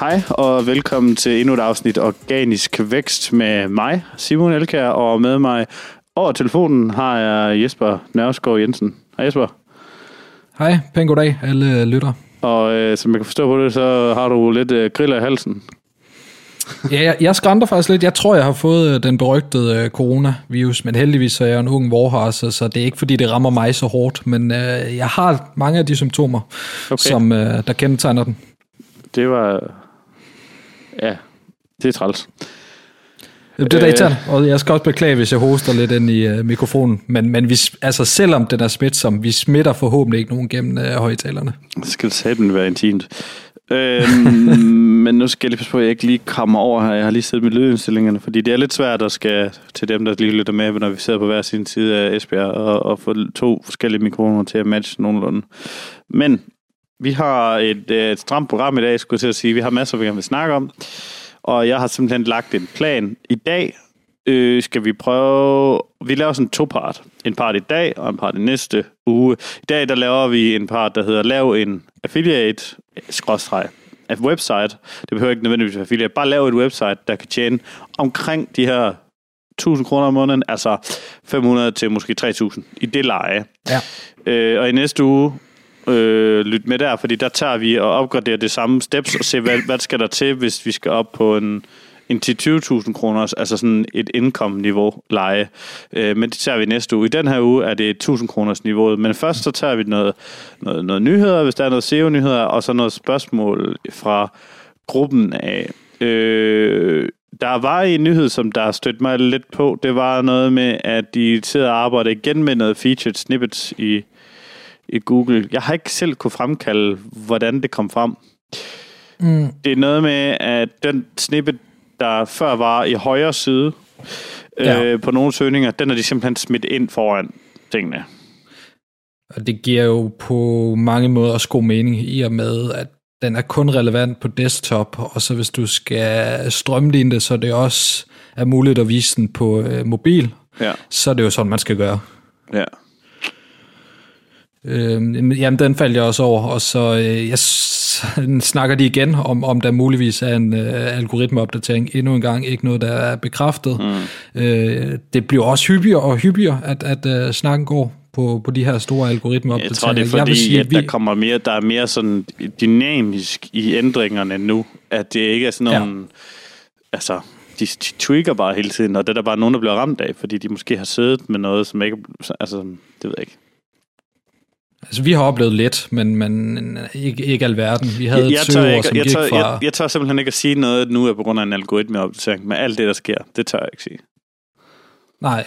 Hej og velkommen til endnu et afsnit Organisk Vækst med mig, Simon Elkær, og med mig over telefonen har jeg Jesper Nærsgaard Jensen. Hej Jesper. Hej, pæn god dag alle lytter. Og som jeg kan forstå på det, så har du lidt griller i halsen. Ja, jeg skrænder faktisk lidt. Jeg tror, jeg har fået den berygtede coronavirus, men heldigvis er jeg en ung warhorse, så det er ikke, fordi det rammer mig så hårdt, men jeg har mange af de symptomer, som der kendetegner den. Det var... Ja, det er træls. Det er da irriterende, og jeg skal også beklage, hvis jeg hoster lidt ind i mikrofonen, men vi, altså, selvom den er smitsom, vi smitter forhåbentlig ikke nogen gennem højtalerne. Det skal satme være intimt. Men nu skal jeg lige passe på, at jeg ikke lige kommer over her. Jeg har lige siddet med lydindstillingerne, fordi det er lidt svært at skal til dem, der lige lytter med, når vi sidder på hver sin side af Esbjerg, og få to forskellige mikrofoner til at matche nogenlunde. Men vi har et stramt program i dag, skulle jeg til at sige. Vi har masser, vi gerne vil snakke om, og jeg har simpelthen lagt en plan. I dag skal vi prøve... Vi laver sådan en topart. En part i dag, og en part i næste uge. I dag, der laver vi en part, der hedder lav en affiliate-website. Det behøver ikke nødvendigvis være affiliate. Bare lav et website, der kan tjene omkring de her 1.000 kroner om måneden, altså 500 til måske 3.000 i det leje. Ja. Og i næste uge, lyt med der, fordi der tager vi og opgraderer det samme steps og ser, hvad skal der til, hvis vi skal op på en 10-20.000 kroner, altså sådan et indkomstniveau leje. Men det tager vi næste uge. I den her uge er det 1.000 kroners niveauet, men først så tager vi noget nyheder, hvis der er noget SEO-nyheder, og så noget spørgsmål fra gruppen af. Der var en nyhed, som der stødte mig lidt på. Det var noget med, at de sidder og arbejder igen med noget featured snippets i Google. Jeg har ikke selv kunne fremkalde, hvordan det kom frem. Mm. Det er noget med, at den snippet, der før var i højre side på nogle søgninger, den er de simpelthen smidt ind foran tingene. Og det giver jo på mange måder også god mening i og med, at den er kun relevant på desktop, og så hvis du skal strømline det, så det også er muligt at vise den på mobil, så er det jo sådan, man skal gøre. Ja. Jamen, den faldt jeg også over, og så snakker de igen om der muligvis er en algoritmeopdatering. Endnu en gang ikke noget, der er bekræftet. Mm. Det bliver også hyppigere og hyppigere, at snakken går på de her store algoritmeopdateringer. Jeg tror, det er fordi, sige, at der er mere sådan dynamisk i ændringerne nu, at det ikke er sådan nogle... Ja. Altså, de tweaker bare hele tiden, og det er der bare nogen, der bliver ramt af, fordi de måske har siddet med noget, som ikke... Altså, det ved jeg ikke. Altså, vi har oplevet lidt, men ikke alverden. Vi havde et søgeord, som gik fra... Jeg tør simpelthen ikke at sige noget nu, på grund af en algoritmeopdatering, men alt det, der sker, det tør jeg ikke sige. Nej.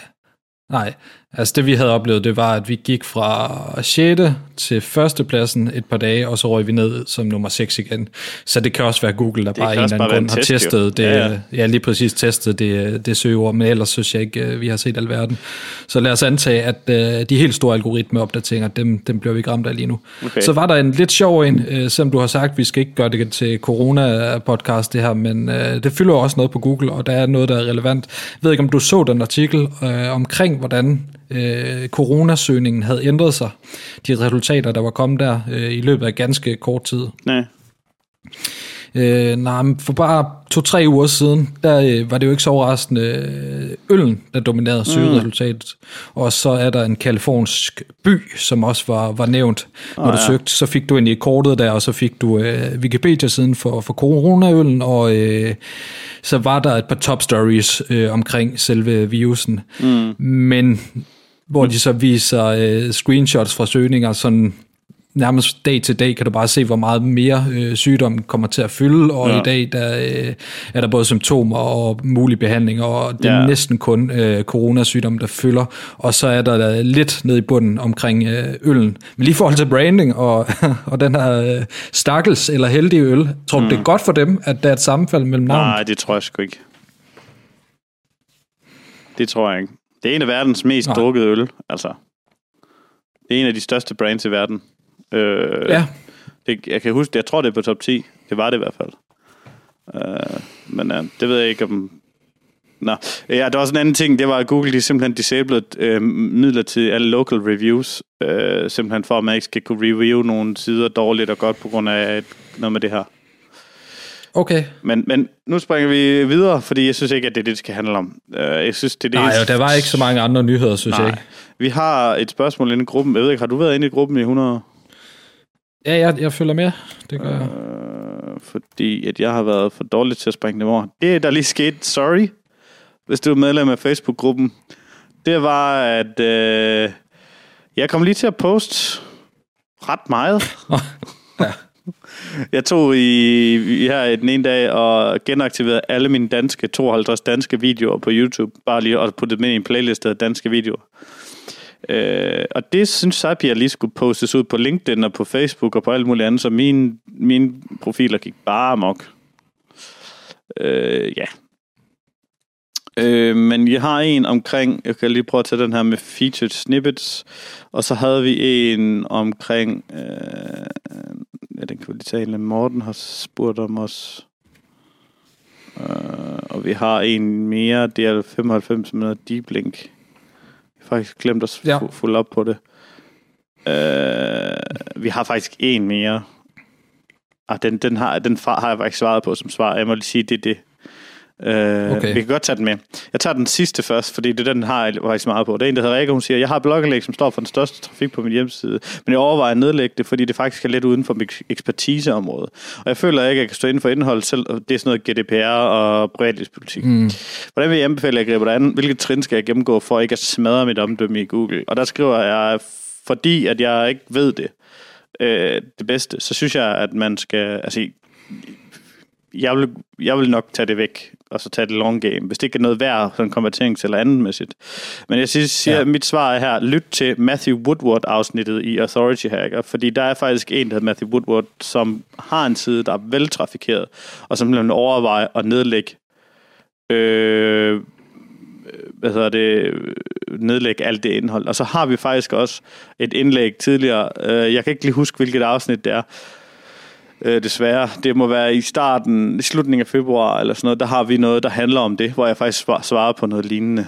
Altså, det vi havde oplevet, det var, at vi gik fra 6. til førstepladsen et par dage, og så røg vi ned som nummer 6 igen. Så det kan også være Google, der bare en eller anden grund har testet det. Ja. Ja, lige præcis testet det søgeord, men ellers synes jeg ikke, vi har set alverden. Så lad os antage, at de helt store algoritmeopdateringer, dem bliver vi ikke ramt af lige nu. Okay. Så var der en lidt sjov en, som du har sagt, vi skal ikke gøre det til corona-podcast det her, men det fylder også noget på Google, og der er noget, der er relevant. Jeg ved ikke, om du så den artikel omkring, hvordan coronasøgningen havde ændret sig. De resultater, der var kommet der i løbet af ganske kort tid. Nej. Men for bare 2-3 uger siden, der var det jo ikke så overraskende øllen, der dominerede søgeresultatet. Og så er der en kalifornisk by, som også var nævnt. Når du søgte, så fik du ind i kortet der, og så fik du Wikipedia-siden for coronaøllen, og så var der et par top stories omkring selve virusen. Mm. Men hvor de så viser screenshots fra søgninger, sådan nærmest dag til dag kan du bare se, hvor meget mere sygdommen kommer til at fylde, og i dag der, er der både symptomer og mulige behandlinger, og det er næsten kun coronasygdommen, der fylder, og så er der lidt ned i bunden omkring øllen. Men lige i forhold til branding og den her stakkels eller heldige øl, tror du det er godt for dem, at der er et sammenfald mellem navnet? Nej, det tror jeg sgu ikke. Det tror jeg ikke. Det er en af verdens mest drukkede øl, altså. Det er en af de største brands i verden. Det, jeg kan huske, jeg tror det er på top 10. Det var det i hvert fald. Men det ved jeg ikke om... Nå. Ja, der var sådan en anden ting. Det var, at Google de simpelthen disabled midlertidigt alle local reviews. Simpelthen for, at man ikke skal kunne review nogle sider dårligt og godt på grund af noget med det her. Okay. Men nu springer vi videre, fordi jeg synes ikke, at det er det, det skal handle om. Jeg synes, det er det. Nej, jo, der var ikke så mange andre nyheder, synes jeg ikke. Vi har et spørgsmål inde i gruppen. Jeg ved ikke, har du været inde i gruppen i 100? Ja, jeg følger med. Det gør jeg. Fordi at jeg har været for dårlig til at springe dem over. Det, der lige skete, sorry, hvis du er medlem af Facebook-gruppen, det var, at jeg kom lige til at poste ret meget. Ja. Jeg tog i her den ene dag og genaktiverede alle mine 52 danske videoer på YouTube, bare lige og puttede dem ind i en playlist af danske videoer. Og det synes jeg lige skulle postes ud på LinkedIn og på Facebook og på alt muligt andet, så mine profiler gik bare amok. Men jeg har en omkring, jeg kan lige prøve at tage den her med featured snippets, og så havde vi en omkring, den kan vi lige tage, Morten har spurgt om os, og vi har en mere, det er 95, som hedder Deep Link. Jeg har faktisk glemt at fulde op på det. Vi har faktisk en mere, og den har jeg faktisk svaret på som svar, jeg må lige sige, det er det. Okay. Vi kan godt tage den med. Jeg tager den sidste først, fordi det den har jeg faktisk meget på. Det er en, der hedder Rikke, hun siger: jeg har et blogindlæg, som står for den største trafik på min hjemmeside, men jeg overvejer at nedlægge det, fordi det faktisk er lidt uden for mit ekspertiseområde, og jeg føler ikke, at jeg kan stå inden for indhold selv. Det er sådan noget GDPR og privatlivspolitik. Hvordan vil jeg anbefale, at jeg griber det an? Hvilke trin skal jeg gennemgå for ikke at smadre mit omdømme i Google? Og der skriver jeg, fordi at jeg ikke ved det det bedste, så synes jeg, at man skal, altså jeg vil nok tage det væk, og så tage det long game, hvis det ikke er noget værd, sådan konverterings- eller andenmæssigt. Men jeg siger, at mit svar er her, lyt til Matthew Woodward-afsnittet i Authority Hacker, fordi der er faktisk en, der hedder Matthew Woodward, som har en side, der er veltrafikeret, og som simpelthen overvejer at nedlægge alt det indhold. Og så har vi faktisk også et indlæg tidligere, jeg kan ikke lige huske, hvilket afsnit det er, desværre, det må være i slutningen af februar eller sådan noget, der har vi noget, der handler om det, hvor jeg faktisk svarer på noget lignende.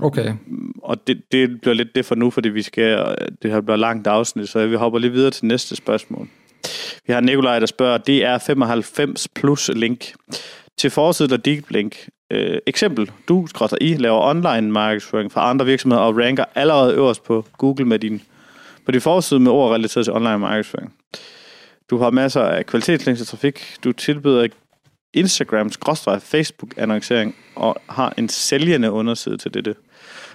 Okay. Og det bliver lidt det for nu, fordi det her bliver langt afsnit, så vi hopper lige videre til næste spørgsmål. Vi har Nikolaj, der spørger, det er 95 plus link til forsiden og deep link. Eksempel, du laver online markedsføring for andre virksomheder og ranker allerede øverst på Google med på din forside med ord relateret til online markedsføring. Du har masser af kvalitetslinks og trafik. Du tilbyder Instagram/Facebook-annoncering og har en sælgende underside til dette.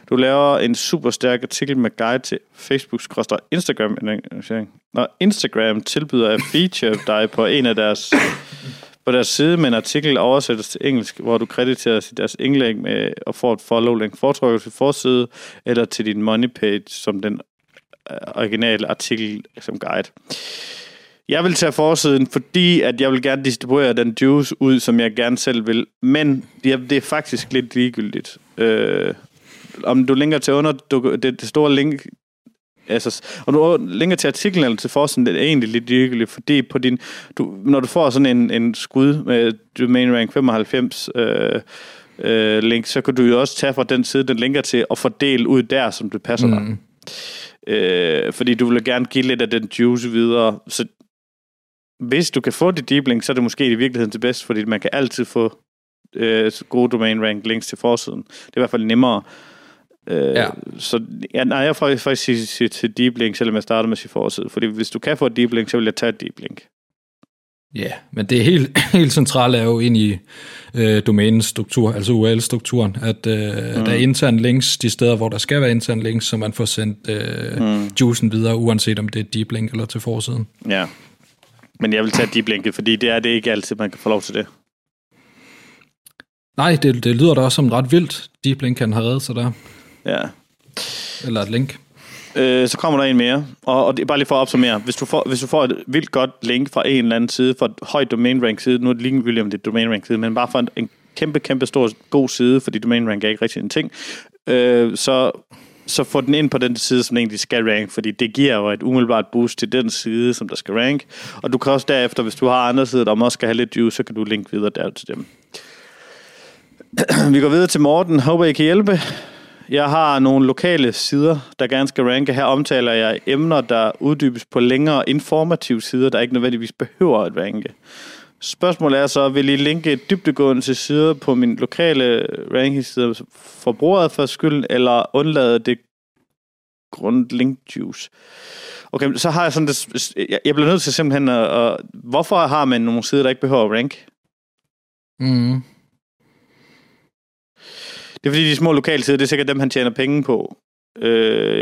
Du laver en super stærk artikel med guide til Facebook/Instagram-annoncering. Når Instagram tilbyder at feature dig på en af deres side med en artikel oversættes til engelsk, hvor du krediteres i deres indlæg med og får et follow-link, foretrækker til forside eller til din money page som den originale artikel som guide. Jeg vil tage forsiden, fordi at jeg vil gerne distribuere den juice ud, som jeg gerne selv vil. Men det er faktisk lidt ligegyldigt. Om du linker til det store link, altså, om du linker til artiklen eller til forsiden, det er egentlig lidt ligegyldigt, fordi når du får sådan en skud med domain rank 95 link, så kan du jo også tage fra den side, den linker til, og fordele ud der, som det passer dig. Fordi du vil gerne give lidt af den juice videre, så hvis du kan få det deep link, så er det måske i virkeligheden det bedste, fordi man kan altid få gode domain rank links til forsiden. Det er i hvert fald nemmere. Så jeg får faktisk sige til deep link, selvom jeg starter med at sige forsiden. Fordi hvis du kan få et deep link, så vil jeg tage et deep link. Ja, men det er helt centralt er jo ind i domænens struktur, altså URL-strukturen, at der er interne links, de steder, hvor der skal være interne links, så man får sendt juicen videre, uanset om det er deep link eller til forsiden. Ja. Men jeg vil tage deep linket, fordi det er ikke altid, man kan få lov til det. Nej, det lyder da også som ret vildt. Deep link kan have reddet sig der. Ja. Eller et link. Så kommer der en mere, og det er bare lige for at opsummere. Hvis du får et vildt godt link fra en eller anden side, fra et højt domain rank side, nu er det ligegyldigt, om det er domain rank side, men bare fra en kæmpe, kæmpe stor, god side, fordi domain rank er ikke rigtig en ting, så få den ind på den side, som egentlig skal rank, fordi det giver jo et umiddelbart boost til den side, som der skal rank. Og du kan også derefter, hvis du har andre sider, der måske skal have lidt juice, så kan du linke videre der til dem. Vi går videre til Morten. Håber I kan hjælpe. Jeg har nogle lokale sider, der gerne skal ranke. Her omtaler jeg emner, der uddybes på længere informative sider, der ikke nødvendigvis behøver at ranke. Spørgsmålet er så, vil I linke dybdegående til sider på min lokale rankingsider for brugeradfærdsskyld, eller undlade det grundlinkjuice? Okay, så har jeg sådan det, jeg bliver nødt til simpelthen at hvorfor har man nogle sider, der ikke behøver at rank? Mm. Det er fordi de små lokale sider, det er sikkert dem, han tjener penge på.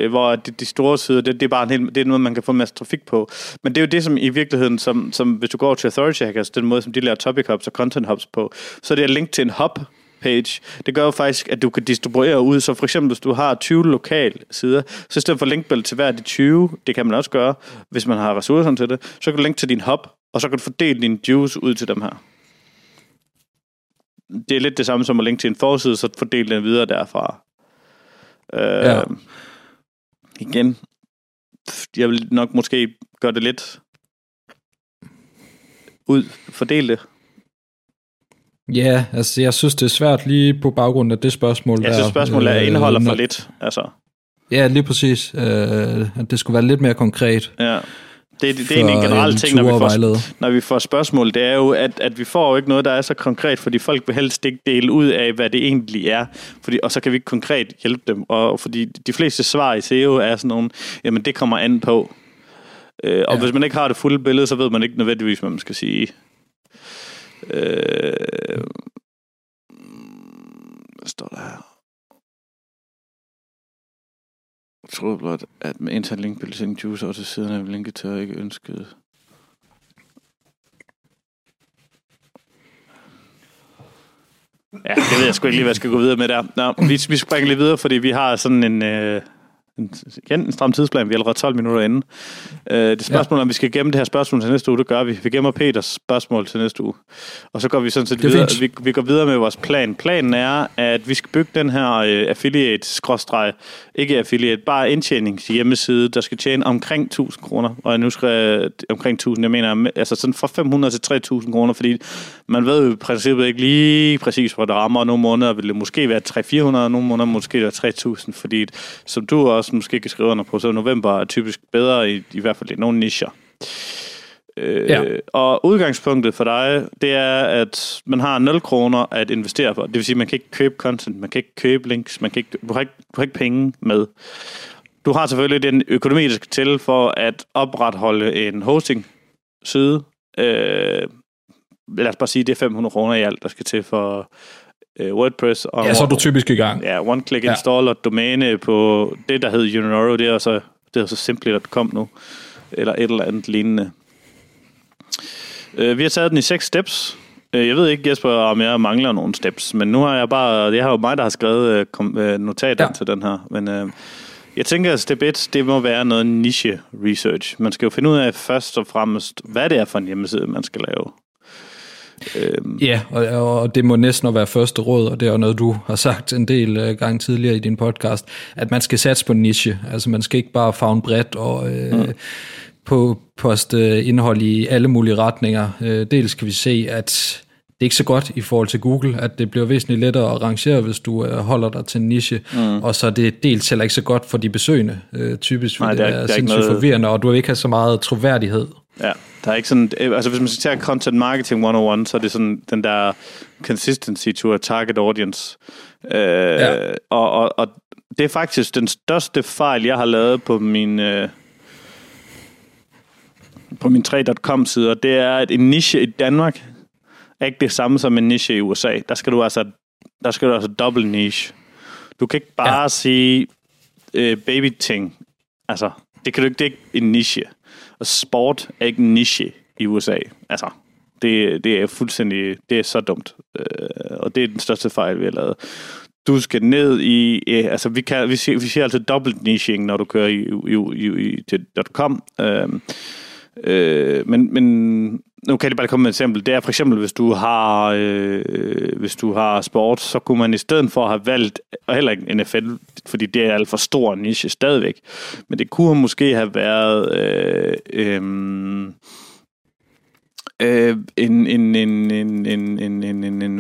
Hvor de store sider, det er bare en hel, det er noget, man kan få en masse trafik på. Men det er jo det, som i virkeligheden, som hvis du går til Authority Hackers, den måde, som de laver topic hubs og content hubs på, så er det at link til en hub page. Det gør jo faktisk, at du kan distribuere ud. Så for eksempel, hvis du har 20 lokale sider, så i stedet for linkbælge til hver af de 20, det kan man også gøre, hvis man har ressourcer til det, så kan du linke til din hub, og så kan du fordele din juice ud til dem her. Det er lidt det samme som at linke til en forside, så fordel den videre derfra. Ja. Igen, jeg vil nok måske gøre det lidt ud, fordele det. Ja, altså jeg synes det er svært lige på baggrund af det spørgsmål. Jeg synes spørgsmålet indeholder for lidt, altså. Ja, lige præcis. At det skulle være lidt mere konkret. Ja. Det er egentlig en generel ting, når vi får spørgsmål, det er jo, at vi får jo ikke noget, der er så konkret, fordi folk vil helst ikke dele ud af, hvad det egentlig er, fordi, og så kan vi ikke konkret hjælpe dem, og fordi de fleste svar i SEO er sådan nogle, jamen det kommer an på, og ja. Hvis man ikke har det fulde billede, så ved man ikke nødvendigvis, hvad man skal sige. Hvad står der her? Jeg troede blot, at med intern linkbillede en juice over til siden af linket til, ikke ønskede. Ja, det ved jeg sgu ikke lige, hvad jeg skal gå videre med der. Nå, vi springer lige videre, fordi vi har sådan en stram tidsplan. Vi er allerede 12 minutter inde. Det spørgsmål, om vi skal gemme det her spørgsmål til næste uge, det gør vi. Vi gemmer Peters spørgsmål til næste uge. Og så går vi sådan set videre. Vi går videre med vores plan. Planen er, at vi skal bygge den her bare indtjenings hjemmeside, der skal tjene omkring 1000 kroner. Og nu skal omkring 1000, jeg mener, altså sådan fra 500 til 3000 kroner, fordi man ved jo i princippet ikke lige præcis, hvor det rammer. Nogle måneder vil det måske være 3400, nogle måneder måske være 3000, fordi så du også måske kan skrive under på, så november er typisk bedre, i hvert fald i nogle nicher. Ja. Og udgangspunktet for dig, det er, at man har 0 kroner at investere for. Det vil sige, at man kan ikke købe content, man kan ikke købe links, du har ikke penge med. Du har selvfølgelig den økonomi, der skal til for at opretholde en hosting-side. Lad os bare sige, det er 500 kroner i alt, der skal til for WordPress. Og ja, så er du typisk i gang. Ja, one-click install og domæne på det, der hed Unoro, det er så simply.com nu, eller et eller andet lignende. Vi har taget den i 6 steps. Jeg ved ikke, Jesper, om jeg mangler nogle steps, men nu har jeg bare, jeg har jo mig, der har skrevet notater til den her, men jeg tænker, at step 1, det må være noget niche-research. Man skal jo finde ud af først og fremmest, hvad det er for en hjemmeside, man skal lave. Ja, og det må næsten være første råd, og det er noget, du har sagt en del gange tidligere i din podcast, at man skal satse på niche. Altså man skal ikke bare favne bredt og poste indhold i alle mulige retninger. Dels kan vi se, at det er ikke så godt i forhold til Google, at det bliver væsentligt lettere at rangere, hvis du holder dig til en niche, og så er det dels heller ikke så godt for de besøgende, typisk, fordi det er sindssygt noget forvirrende, og du vil ikke have så meget troværdighed. Ja, der er ikke sådan, altså hvis man skal tage Content Marketing 101, så er det sådan den der consistency to a target audience. Og det er faktisk den største fejl, jeg har lavet på min 3.com-sider, det er, at en niche i Danmark er ikke det samme som en niche i USA. Der skal du altså double niche. Du kan ikke bare sige baby-ting. Altså, det er ikke en niche. Og sport er ikke en niche i USA. Altså, det er så dumt. Og det er den største fejl, vi har lavet. Du skal ned i, vi siger altid dobbelt niching, når du kører til .com. Men nu kan jeg bare komme med et eksempel. Det er for eksempel, hvis du har sport, så kunne man i stedet for have valgt, og heller ikke NFL, fordi det er alt for stor niche stadigvæk, men det kunne måske have været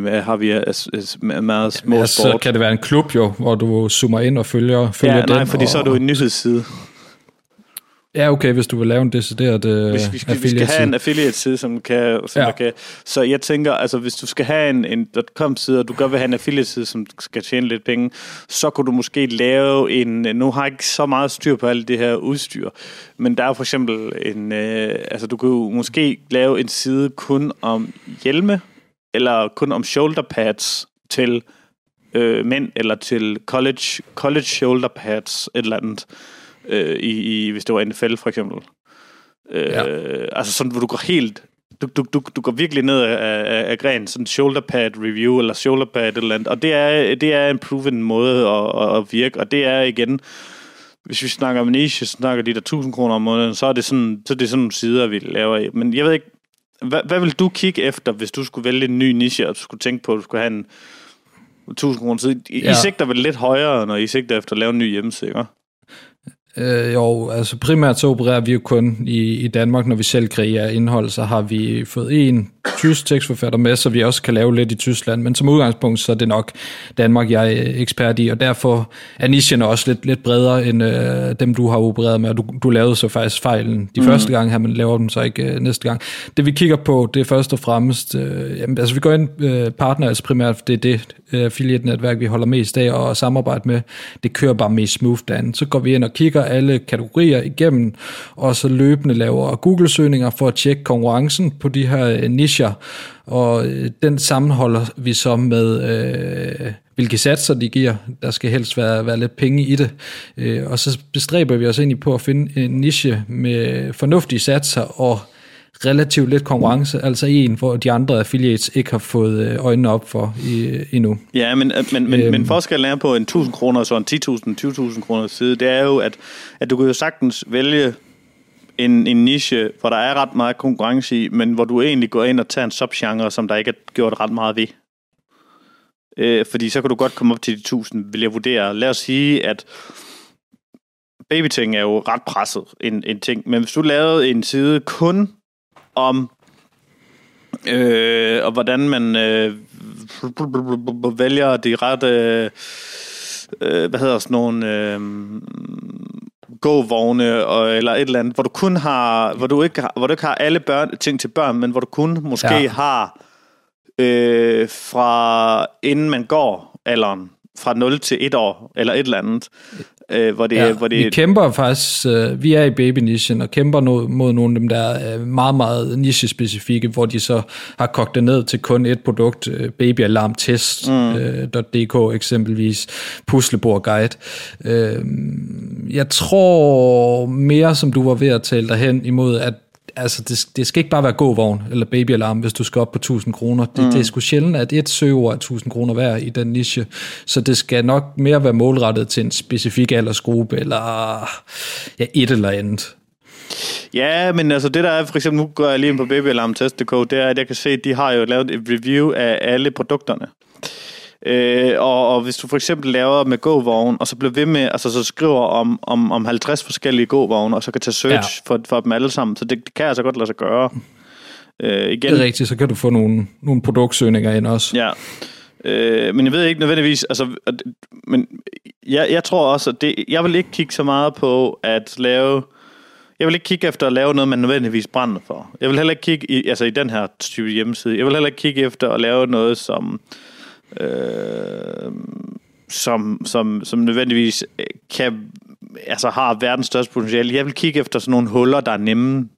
hvad har vi meget små sport. Så kan det være en klub jo, hvor du zoomer ind og følger den. Nej, fordi så er du en nyhedsside. Ja, okay, hvis du vil lave en decideret affiliate-side. Vi skal have en affiliate-side, som kan. Så jeg tænker, altså hvis du skal have en .com-side, og du godt vil have en affiliate-side, som skal tjene lidt penge, så kunne du måske lave en... Nu har jeg ikke så meget styr på alt det her udstyr, men der er for eksempel altså du kunne måske lave en side kun om hjelme, eller kun om shoulder pads til mænd, eller til college shoulder pads, et eller andet. Hvis det var NFL for eksempel. Altså sådan, hvor du går helt... Du går virkelig ned af gren, sådan shoulder pad review, eller shoulder pad et eller andet. Og det er en proven måde at virke, og det er igen... Hvis vi snakker om niche, så snakker de der 1000 kroner om måneden, så er det sådan nogle sider, vi laver af. Men jeg ved ikke, hvad vil du kigge efter, hvis du skulle vælge en ny niche, og du skulle tænke på, at du skulle have en 1000 kroner side? I sigter vel lidt højere, når I sigter efter at lave en ny hjemmeside, ikke? Jo, altså primært så opererer vi jo kun i Danmark, når vi selv kreerer indhold, så har vi fået en tysk tekstforfatter med, så vi også kan lave lidt i Tyskland, men som udgangspunkt, så er det nok Danmark, jeg er ekspert i, og derfor er nichen også lidt bredere end dem, du har opereret med, og du lavede så faktisk fejlen de første gange her, men laver dem så ikke næste gang. Det vi kigger på, det er først og fremmest, vi går ind partner, altså primært, det er det affiliate-netværk, vi holder mest af og samarbejde med, det kører bare mest smooth derinde. Så går vi ind og kigger alle kategorier igennem, og så løbende laver Google-søgninger for at tjekke konkurrencen på de her nicher, og den sammenholder vi så med, hvilke satser de giver. Der skal helst være lidt penge i det, og så bestræber vi os egentlig på at finde en niche med fornuftige satser og relativt lidt konkurrence, altså en, hvor de andre affiliates ikke har fået øjnene op for endnu. Ja, men forskellen er på en 1.000 kroner og så en 10.000, 20.000 kroner side, det er jo, at du kan jo sagtens vælge en niche, hvor der er ret meget konkurrence i, men hvor du egentlig går ind og tager en subgenre, som der ikke er gjort ret meget ved. Fordi så kan du godt komme op til de 1.000, vil jeg vurdere. Lad os sige, at babyting er jo ret presset en ting, men hvis du lavede en side kun om og hvordan man vælger de rette gåvogne og eller et eller andet, hvor du kun har, hvor du ikke har alle børn, ting til børn, men hvor du kun måske har fra inden man går alderen fra 0 til 1 år eller et eller andet. Vi kæmper faktisk, vi er i babynichen og kæmper mod nogle af dem, der er meget, meget niche-specifikke, hvor de så har kogt det ned til kun et produkt, babyalarmtest.dk eksempelvis, puslebordguide. Jeg tror mere, som du var ved at tale dig hen imod, at altså, det skal ikke bare være gåvogn eller babyalarm, hvis du skal op på 1000 kroner. Det er sgu sjældent, at et søgeord er 1000 kroner hver i den niche. Så det skal nok mere være målrettet til en specifik aldersgruppe, eller et eller andet. Ja, men altså det der er, for eksempel, nu går jeg lige ind på babyalarmtest.dk, det er, at jeg kan se, at de har jo lavet et review af alle produkterne. Og hvis du for eksempel laver med gåvogne, og så bliver ved med, altså så skriver om 50 forskellige gåvogne, og så kan tage search for dem alle sammen, så det kan altså godt lade sig gøre. Igen. Det er rigtigt, så kan du få nogle produktsøgninger ind også. Ja, men jeg ved ikke nødvendigvis, altså, men jeg tror også, at jeg vil ikke kigge så meget på at lave... Jeg vil ikke kigge efter at lave noget, man nødvendigvis brænder for. Jeg vil heller ikke kigge i den her type hjemmeside. Jeg vil heller ikke kigge efter at lave noget, som nødvendigvis kan, altså har verdens største potentiale. Jeg vil kigge efter sådan nogle huller, der er nemme.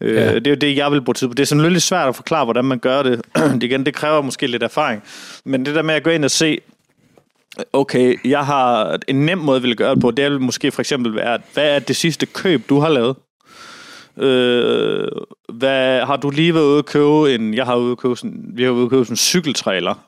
Det er jo det, jeg vil bruge tid på. Det er sådan lidt svært at forklare, hvordan man gør det. Igen, det kræver måske lidt erfaring. Men det der med at gå ind og se, okay, jeg har en nem måde, jeg vil gøre det på. Det vil måske for eksempel være, hvad er det sidste køb, du har lavet? Hvad har du lige været ude at købe vi har været ude at købe sådan en cykeltrailer.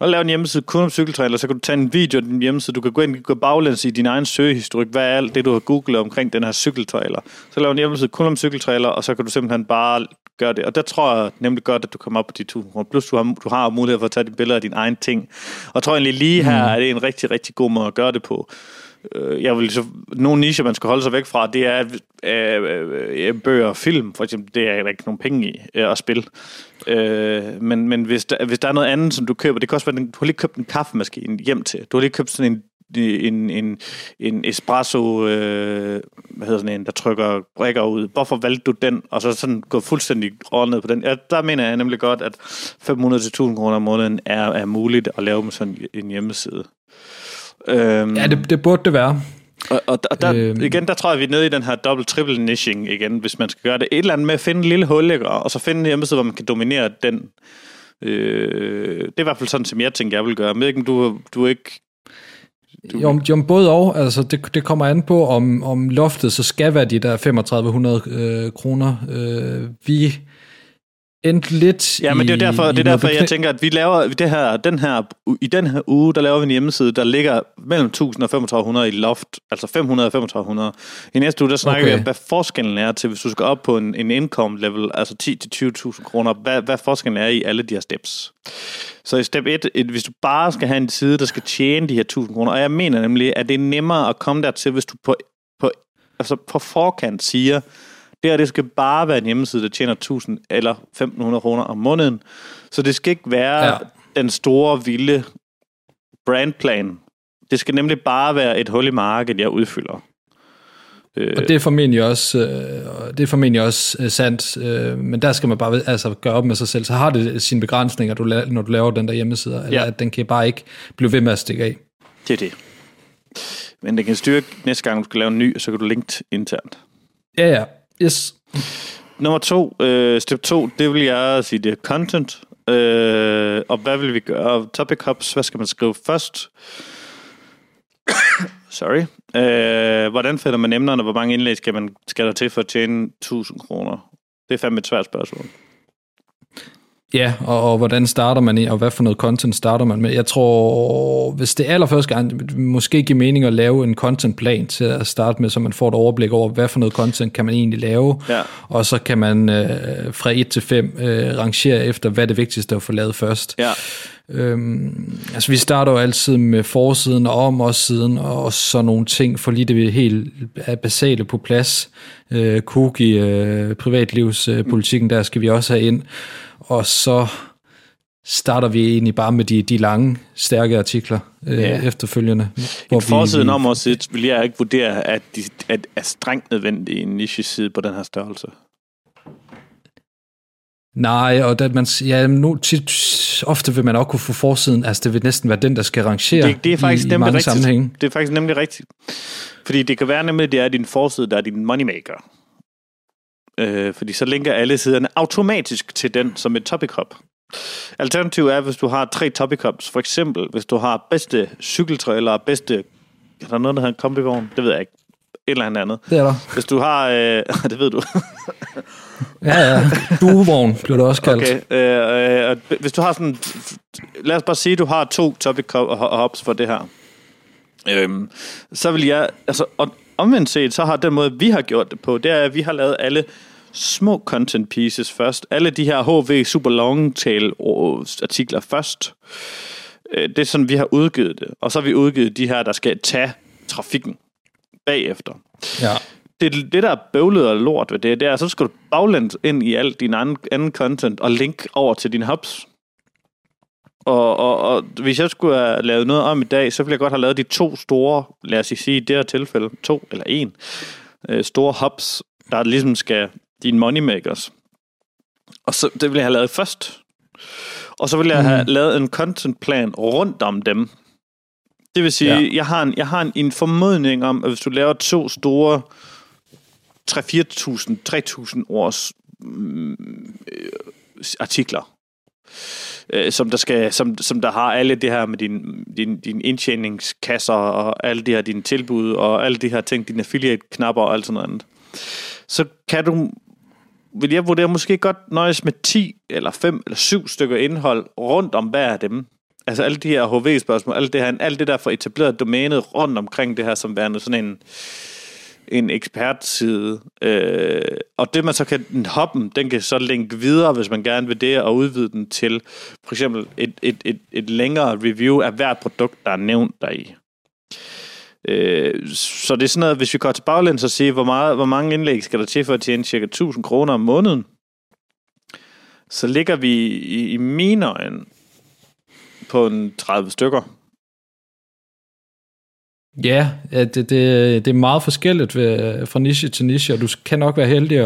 Og lave en hjemmeside kun om cykeltrailer, så kan du tage en video af din hjemmeside, du kan gå ind og gå baglæns i din egen søgehistorik, hvad er alt det, du har googlet omkring den her cykeltrailer. Så lave en hjemmeside kun om cykeltrailer, og så kan du simpelthen bare gøre det. Og der tror jeg nemlig godt, at du kommer op på de 200. Plus du har mulighed for at tage de billeder af din egen ting. Og tror egentlig lige her, at det er en rigtig, rigtig god måde at gøre det på. Nogle nicher, man skal holde sig væk fra, det er bøger og film, for eksempel, det er der ikke nogen penge i at spille. Men hvis der er noget andet, som du køber, det kan også være, du har lige købt en kaffemaskine hjem til, du har lige købt sådan en en espresso, hvad hedder sådan en, der trykker brikker ud. Hvorfor valgte du den? Og så sådan gå fuldstændig ordnet på den. Ja, der mener jeg nemlig godt, at 500-1.000 kroner om måneden er muligt at lave med sådan en hjemmeside. Ja, det burde det være. Og der, igen, der tror jeg, vi er nede i den her double-triple niching igen, hvis man skal gøre det. Et eller andet med at finde en lille hul, ikke? Og så finde en hjemmeside, hvor man kan dominere den. Det er i hvert fald sådan, som jeg tænker, jeg vil gøre. Men du ikke... Jo, både og. Altså, det kommer an på, om loftet så skal være de der 3.500 kroner. Vi endte lidt... Ja, men det er jo derfor, jeg tænker, at vi laver i den her uge, der laver vi en hjemmeside, der ligger mellem 1.000 og 3.500 i loft. Altså 500 og 3.500. I næste uge, der snakker vi om, hvad forskellen er til, hvis du skal op på en income level, altså 10-20.000 kroner. Hvad forskellen er i alle de her steps. Så i step 1, hvis du bare skal have en side, der skal tjene de her 1.000 kroner, og jeg mener nemlig, at det er nemmere at komme dertil, hvis du på forkant siger, det skal bare være en hjemmeside, der tjener 1.000 eller 1.500 kroner om måneden. Så det skal ikke være den store, vilde brandplan. Det skal nemlig bare være et hul i markedet, jeg udfylder. Og det er formentlig også, sandt, men der skal man bare gøre op med sig selv. Så har det sine begrænsninger, når du laver den der hjemmeside, eller at den kan bare ikke blive ved med at stikke af. Det er det. Men den kan styrke næste gang, du skal lave en ny, så kan du linke internt. Ja. Yes. Nummer 2, step 2, det vil jeg sige, det er content. Og hvad vil vi gøre? Topic hubs, hvad skal man skrive først? Sorry. Hvordan finder man emnerne? Hvor mange indlæg skal der til for at tjene 1.000 kroner? Det er fandme et svært spørgsmål. Ja, og hvordan starter man i, og hvad for noget content starter man med? Jeg tror, hvis det er allerførste gang, måske giver mening at lave en contentplan til at starte med, så man får et overblik over, hvad for noget content kan man egentlig lave, og så kan man fra 1 til 5 rangere efter, hvad det vigtigste at få lavet først. Ja. Altså vi starter jo altid med forsiden og om os siden og sådan nogle ting, for lige det vi helt er basale på plads. Privatlivspolitikken, der skal vi også have ind. Og så starter vi egentlig bare med de lange, stærke artikler efterfølgende. En forsiden om os siden vil jeg ikke vurdere, at det er strengt nødvendigt i en niche-side på den her størrelse. Nej, og at man ofte vil man også kunne få forsiden, altså det vil næsten være den, der skal rangere i mange sammenhænge. Det er faktisk nemlig rigtigt. Fordi det kan være nemlig, at det er din forside, der er din moneymaker. Fordi så linker alle siderne automatisk til den som et topic hub. Alternativet er, hvis du har 3 topic hubs, for eksempel, hvis du har bedste cykeltrailer, bedste, er der noget, der hedder en kombivogn? Det ved jeg ikke. Et eller andet. Det er der. Hvis du har... det ved du. ja. Duevogn bliver det også kaldt. Okay. Hvis du har sådan... Lad os bare sige, at du har 2 topic hubs for det her. Så vil jeg... Altså, og omvendt set, så har den måde, vi har gjort det på, det er, at vi har lavet alle små content pieces først. Alle de her HV super long tail artikler først. Det er sådan, vi har udgivet det. Og så har vi udgivet de her, der skal tage trafikken bagefter. Ja. Det der er bøvlet og lort ved det er, så skal du baglæns ind i alt din anden content og link over til dine hubs. Og hvis jeg skulle have lavet noget om i dag, så ville jeg godt have lavet de 2 store, lad os sige i det her tilfælde, 2 eller 1, store hubs, der ligesom skal dine moneymakers. Og så, det ville jeg have lavet først. Og så ville jeg have lavet en contentplan rundt om dem. Det vil sige, jeg har en formodning om, at hvis du laver 2 store 3.000 års artikler, som der har alle det her med din indtjeningskasser og alle de her dine tilbud og alle de her ting, dine affiliate-knapper og alt sådan noget andet, så kan du, vil jeg vurdere, måske godt nøjes med 10 eller 5 eller 7 stykker indhold rundt om hver af dem. Altså alle de her HV-spørgsmål, alt det der for etableret domænet rundt omkring det her, som værende sådan en ekspertside. Og det man så kan hoppe, den kan så linke videre, hvis man gerne vil det, og udvide den til for eksempel et længere review af hvert produkt, der er nævnt deri. Så det er sådan noget, hvis vi går til baglæns og siger, hvor mange indlæg skal der til for at tjene cirka 1.000 kroner om måneden, så ligger vi i mine øjne på en 30 stykker. Ja, det er meget forskelligt fra niche til niche, og du kan nok være heldig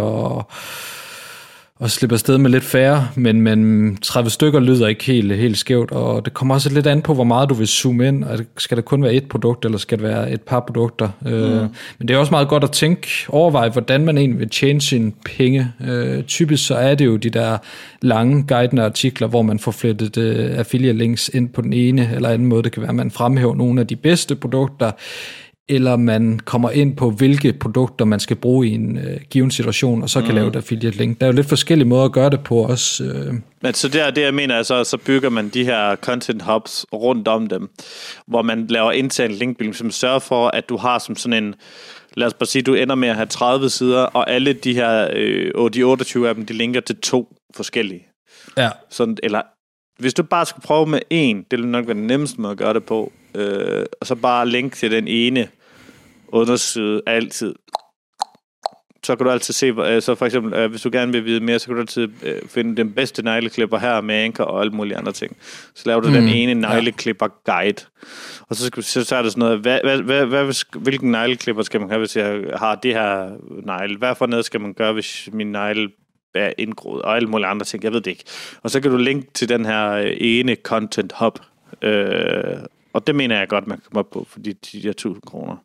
og slippe afsted med lidt færre, men 30 stykker lyder ikke helt skævt, og det kommer også lidt an på, hvor meget du vil zoome ind, og skal det kun være et produkt, eller skal det være et par produkter? Mm. Men det er også meget godt at overveje, hvordan man egentlig vil tjene sine penge. Typisk så er det jo de der lange guidende artikler, hvor man får flettet affiliate links ind på den ene eller anden måde. Det kan være, at man fremhæver nogle af de bedste produkter, eller man kommer ind på, hvilke produkter man skal bruge i en given situation, og så kan lave et affiliate link. Der er jo lidt forskellige måder at gøre det på også. Men så det jeg mener, så bygger man de her content hubs rundt om dem, hvor man laver intern linkbuilding, som sørger for, at du har som sådan en, lad os bare sige, du ender med at have 30 sider, og alle de her, de 28 af dem, de linker til 2 forskellige. Ja. Sådan, eller hvis du bare skal prøve med en, det ville nok være den nemmeste måde at gøre det på, og så bare link til den ene, undersøge altid. Så kan du altid se, så for eksempel, hvis du gerne vil vide mere, så kan du altid finde den bedste negleklipper her med anker og alle mulige andre ting. Så laver du den ene negleklipper-guide. Og så er det sådan noget, hvilken negleklipper skal man have, hvis jeg har det her negle? Hvad for noget skal man gøre, hvis min negle er indgroet? Og alle mulige andre ting, jeg ved det ikke. Og så kan du linke til den her ene content hub. Og det mener jeg godt, man kan komme op på, fordi de her 1.000 kroner.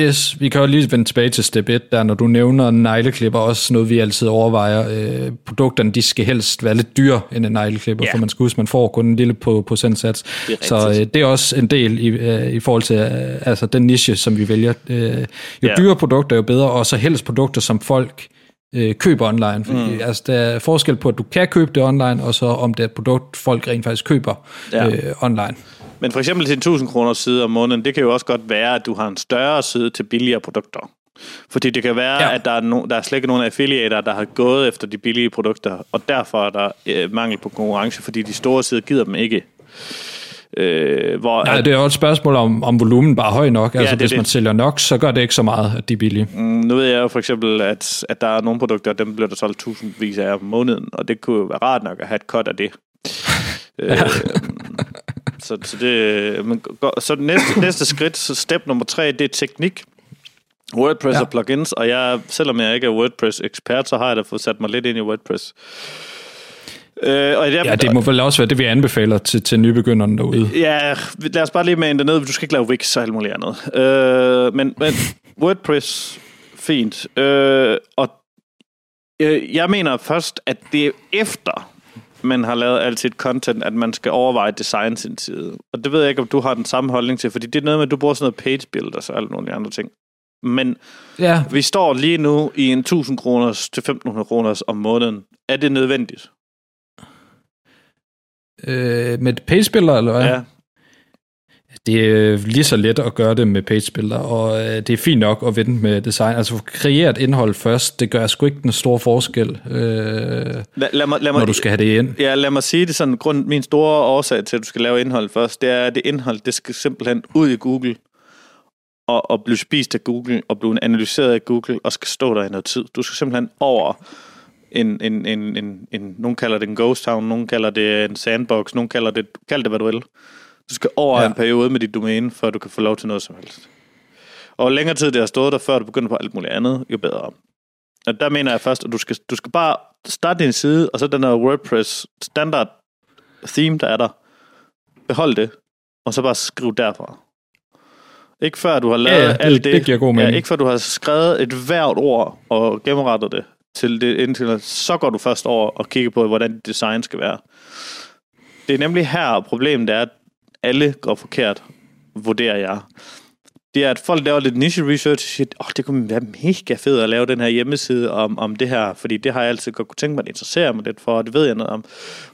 Yes, vi kan jo lige vende tilbage til step 1, der når du nævner negleklipper, også noget vi altid overvejer. Produkterne, de skal helst være lidt dyre end en negleklipper, for man skal huske, man får kun en lille procentsats. Så det er også en del i forhold til altså den niche, som vi vælger. Jo dyre produkter, jo bedre, og så helst produkter, som folk køber online. Fordi, altså, der er forskel på, at du kan købe det online, og så om det er et produkt, folk rent faktisk køber online. Men for eksempel til en 1.000 kroner side om måneden, det kan jo også godt være, at du har en større side til billigere produkter. Fordi det kan være, at der er slet ikke nogen affiliater, der har gået efter de billige produkter, og derfor er der mangel på konkurrence, fordi de store sider gider dem ikke. Nej, det er jo et spørgsmål om volumen bare høj nok. Altså hvis man sælger nok, så gør det ikke så meget, at de er billige. Nu ved jeg jo for eksempel, at der er nogle produkter, dem bliver der solgt 1.000 vis af om måneden, og det kunne jo være rart nok at have et cut af det. Så næste skridt, så step nummer 3, det er teknik. WordPress og plugins, og selvom jeg ikke er WordPress-ekspert, så har jeg da fået sat mig lidt ind i WordPress. Det må vel også være det, vi anbefaler til nybegynderne derude. Ja, lad os bare lige mane det ned, du skal ikke lave Wix og alt muligt andet. Men WordPress, fint. Jeg mener først, at det er efter man har lavet alt sit content, at man skal overveje design sin side. Og det ved jeg ikke, om du har den samme holdning til, fordi det er noget med, at du bruger sådan noget page builders og alle nogle andre ting. Men vi står lige nu i en 1.000 kroners til 1.500 kroners om måneden. Er det nødvendigt? Med page builder, eller hvad? Ja. Det er lige så let at gøre det med pagebuilder, og det er fint nok at vente med design. Altså kreere et indhold først, det gør sgu ikke den store forskel, når du skal have det ind. Ja, lad mig sige det sådan. Min store årsag til, at du skal lave indhold først, det er, at det indhold, det skal simpelthen ud i Google, og blive spist af Google, og blive analyseret af Google, og skal stå der i noget tid. Du skal simpelthen over nogen kalder det en ghost town, nogen kalder det en sandbox, nogen kalder det, kald det hvad du vil. Du skal over en periode med dit domæne, før du kan få lov til noget som helst. Og længere tid, det har stået der, før du begynder på alt muligt andet, jo bedre. Og der mener jeg først, at du skal bare starte din side, og så den her WordPress standard theme, der er der. Behold det, og så bare skriv derfra. Ikke før du har lavet alt det. Ikke før du har skrevet et hvert ord og gennemrettet det til det indtil, så går du først over og kigger på, hvordan design skal være. Det er nemlig her, problemet er, at alle går forkert, vurderer jeg. Det er, at folk laver lidt niche-research og siger, det kunne være mega fedt at lave den her hjemmeside om det her, fordi det har jeg altid godt kunne tænke mig, at interessere mig lidt for, og det ved jeg noget om.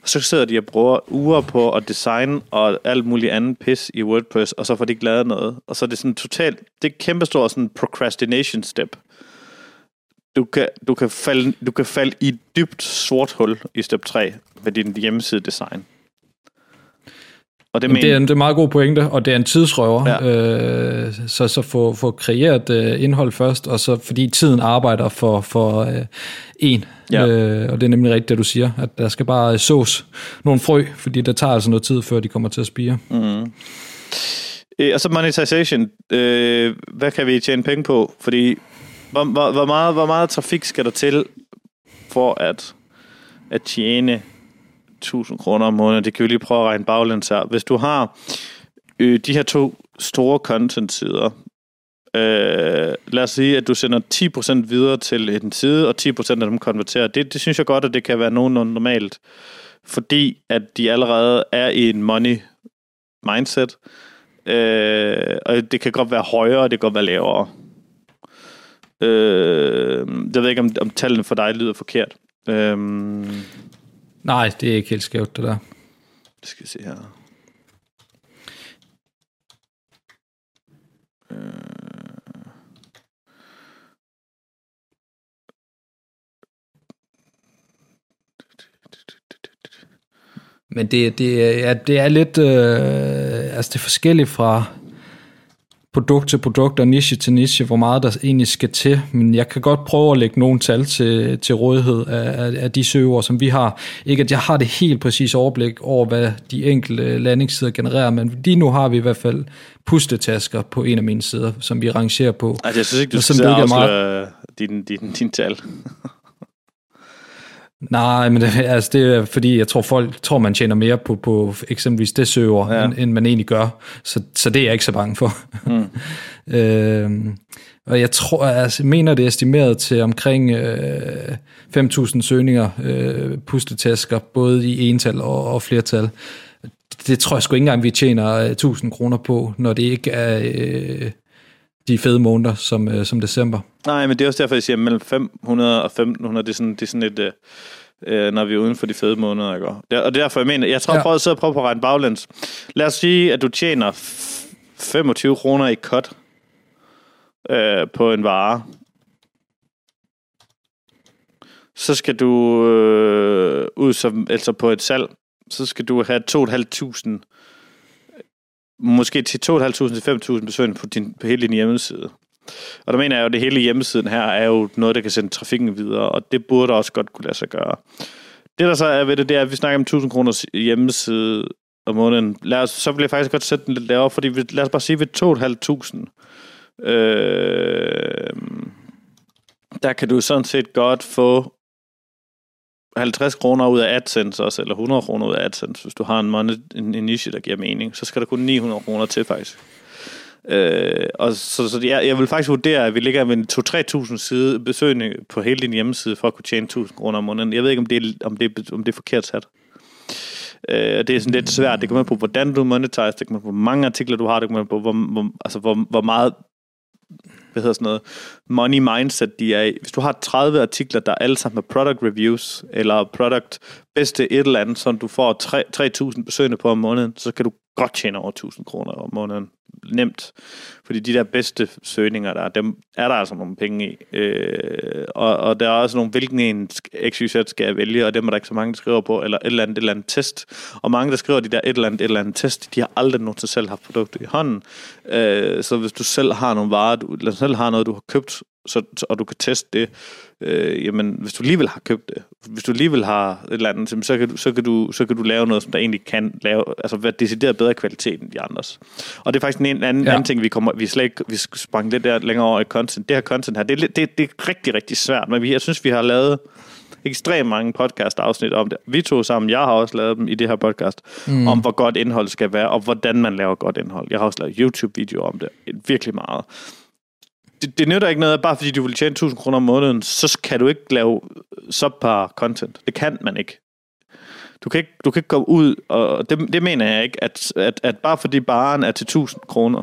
Og så sidder de og bruger uger på at designe og alt muligt andet pis i WordPress, og så får de ikke lavet noget. Og så er det sådan totalt, det er kæmpestor sådan procrastination-step. Du kan falde i et dybt sort hul i step 3 med din hjemmeside-design. Det er en meget god pointe, og det er en tidsrøver. Ja. Så få kreeret indhold først, og så fordi tiden arbejder for en. Ja. Og det er nemlig rigtigt, det du siger, at der skal bare sås nogle frø, fordi der tager altså noget tid, før de kommer til at spire. Mm. Og så monetization. Hvad kan vi tjene penge på? Fordi hvor meget trafik skal der til for at tjene 1000 kroner om måneden? Det kan vi lige prøve at regne baglæns her. Hvis du har de her to store content-sider, lad os sige, at du sender 10% videre til en side, og 10% af dem konverterer. Det synes jeg godt, at det kan være nogenlunde normalt, fordi at de allerede er i en money mindset, og det kan godt være højere, og det kan godt være lavere. Jeg ved ikke, om tallene for dig lyder forkert. Nej, det er ikke helt skævt, det der. Det skal jeg se her. Men det er lidt altså det er forskelligt fra produkt til produkt og niche til niche, hvor meget der egentlig skal til, men jeg kan godt prøve at lægge nogle tal til rådighed af de søgeord, som vi har. Ikke at jeg har det helt præcise overblik over, hvad de enkelte landingssider genererer, men lige nu har vi i hvert fald pustetasker på en af mine sider, som vi rangerer på. Altså jeg synes ikke, du skal afsløre din tal. Nej, men altså det er fordi, jeg tror folk tror, man tjener mere på eksempelvis det søger, ja, end man egentlig gør. Så det er jeg ikke så bange for. Mm. Og jeg tror, altså, mener det er estimeret til omkring 5.000 søgninger, pustetasker, både i ental og flertal. Det tror jeg sgu ikke engang, vi tjener 1.000 kroner på, når det ikke er de fede måneder som december. Nej, men det er også derfor, jeg siger, mellem 500 og 1500, det er sådan et, når vi er uden for de fede måneder, ikke? Og det er derfor, jeg mener, jeg tror, prøv at sidde og prøve på at regne baglæns. Lad os sige, at du tjener 25 kroner i cut på en vare. Så skal du ud som, altså på et salg, så skal du have 2.500 måske til 2.500 til 5.000 besøgende på hele din hjemmeside. Og der mener jeg jo, at det hele hjemmesiden her er jo noget, der kan sende trafikken videre, og det burde også godt kunne lade sig gøre. Det der så er ved det er, at vi snakker om 1.000 kroners hjemmeside om måneden. Så vil jeg faktisk godt sætte den lidt lavere, fordi lad os bare sige, at ved 2.500, der kan du sådan set godt få 50 kroner ud af AdSense også, eller 100 kroner ud af AdSense, hvis du har en niche, der giver mening, så skal der kun 900 kroner til faktisk. Og så jeg vil faktisk vurdere, at vi ligger ved 2-3.000 side besøgende på hele din hjemmeside, for at kunne tjene 1.000 kroner om måneden. Jeg ved ikke, om det er forkert sat. Det er sådan lidt svært. Det kommer på, hvordan du monetiserer, det kommer på, hvor mange artikler du har, det kommer på, hvor meget money mindset de er i. Hvis du har 30 artikler, der alle sammen med product reviews, eller product bedste et eller andet, så du får 3.000 besøgende på om måneden, så kan du godt tjene over 1.000 kroner om måneden. Nemt. Fordi de der bedste søgninger, dem er der altså nogle penge i. Og der er også nogle, hvilken en XYZ skal jeg vælge, og dem er der ikke så mange, der skriver på, eller et eller andet test. Og mange, der skriver de der et eller andet test, de har aldrig nogensinde selv haft produkter i hånden. Så hvis du selv har nogle varer, eller selv har noget, du har købt, og du kan teste det, jamen hvis du alligevel har købt det, hvis du alligevel har et eller andet, så kan du lave noget, som der egentlig kan lave, altså være decideret bedre kvalitet end de andres. Og det er faktisk en anden ting, vi sprang lidt der længere over i content. Det her content her, det er rigtig, rigtig svært, men jeg synes, vi har lavet ekstremt mange podcast-afsnit om det. Vi to sammen, jeg har også lavet dem i det her podcast, om hvor godt indhold skal være, og hvordan man laver godt indhold. Jeg har også lavet YouTube-videoer om det, virkelig meget. Det nytter ikke noget, bare fordi du vil tjene 1.000 kroner om måneden, så kan du ikke lave subpar content. Det kan man ikke. Du kan ikke komme ud, og det mener jeg ikke, at bare fordi baren er til 1.000 kroner,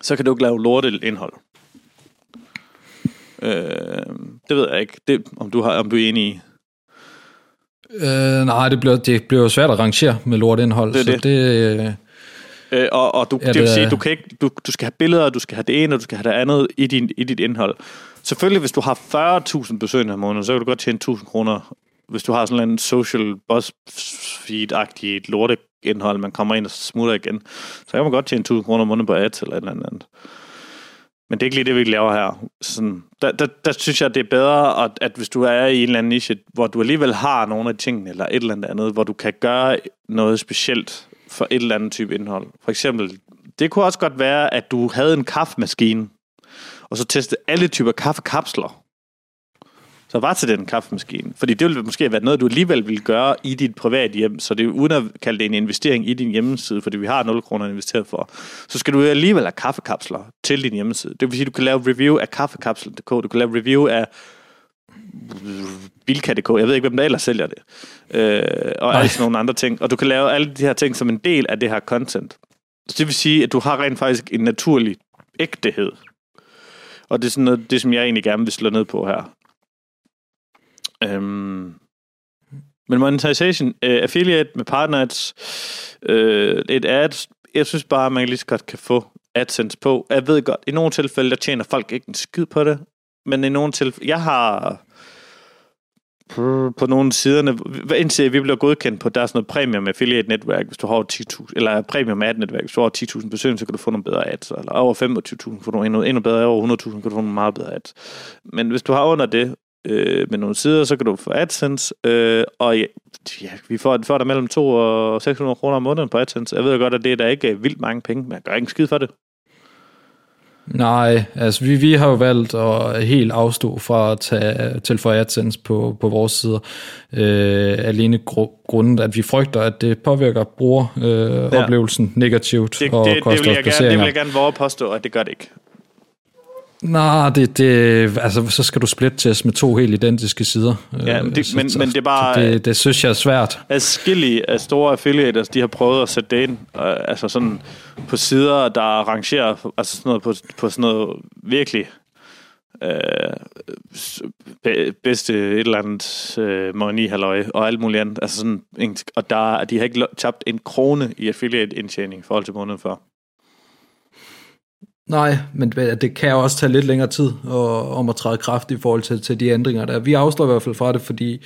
så kan du ikke lave lortet indhold. Det ved jeg ikke, om du er enig i. Nej, det bliver jo svært at rangere med lortindhold, så det og du, det vil sige, du skal have billeder, du skal have det ene, og du skal have det andet i dit indhold. Selvfølgelig, hvis du har 40.000 besøgende om måneden, så kan du godt tjene 1.000 kroner, hvis du har sådan en social BuzzFeed-agtigt lorteindhold, man kommer ind og smutter igen, så kan man godt tjene 1.000 kroner om måneden på ads eller et eller andet. Men det er ikke lige det, vi laver her. Sådan, der synes jeg, det er bedre, at hvis du er i en eller anden niche, hvor du alligevel har nogle af tingene, eller et eller andet, hvor du kan gøre noget specielt for et eller andet type indhold. For eksempel Det kunne også godt være, at du havde en kaffemaskine, og så testede alle typer kaffekapsler, så var til den kaffemaskine. Fordi det ville måske være noget, du alligevel ville gøre i dit private hjem, så det er uden at kalde det en investering i din hjemmeside, fordi vi har 0 kroner investeret for, så skal du alligevel have kaffekapsler til din hjemmeside. Det vil sige, at du kan lave review af kaffekapsler.dk, du kan lave review af Bilka.dk, jeg ved ikke, hvem der ellers sælger det, og alle sådan nogle andre ting. Og du kan lave alle de her ting som en del af det her content. Så det vil sige, at du har rent faktisk en naturlig ægtehed. Og det er sådan noget, det, som jeg egentlig gerne vil slå ned på her. Men monetization, affiliate med partner ads, et ads, jeg synes bare, man lige så godt kan få AdSense på. Jeg ved godt, i nogle tilfælde, der tjener folk ikke en skid på det, men i nogle tilfælde, jeg har på nogle siderne, indtil vi bliver godkendt på, der er sådan noget premium affiliate netværk, hvis du har 10.000, eller premium ad netværk, hvis du har 10.000 besøgende, så kan du få nogle bedre ads, eller over 25.000 kan du endnu bedre, over 100.000 kan du få nogle meget bedre ads. Men hvis du har under det, med nogle sider, så kan du få AdSense, og ja, vi får der mellem 2 og 600 kroner om måneden på AdSense. Jeg ved jo godt, at det der ikke er vildt mange penge, men jeg gør ikke en skid for det. Nej, altså vi har jo valgt at helt afstå fra at tilføje AdSense på vores sider, alene grundet, at vi frygter, at det påvirker brugeroplevelsen negativt, og koster os placeringer. Det vil jeg gerne våge at påstå, at det gør det ikke. Nej, altså, så skal du splittest med 2 helt identiske sider. Ja, men det er bare... Det synes jeg er svært. Adskillige af store affiliators, de har prøvet at sætte det ind, altså sådan på sider, der rangerer, altså sådan noget, på sådan noget virkelig bedste et eller andet money-halløj og alt muligt andet. Altså sådan, og de har ikke tabt en krone i affiliate-indtjening i forhold til måneden før. Nej, men det kan jo også tage lidt længere tid om at træde kraft i forhold til de ændringer der. Vi afstår i hvert fald fra det, fordi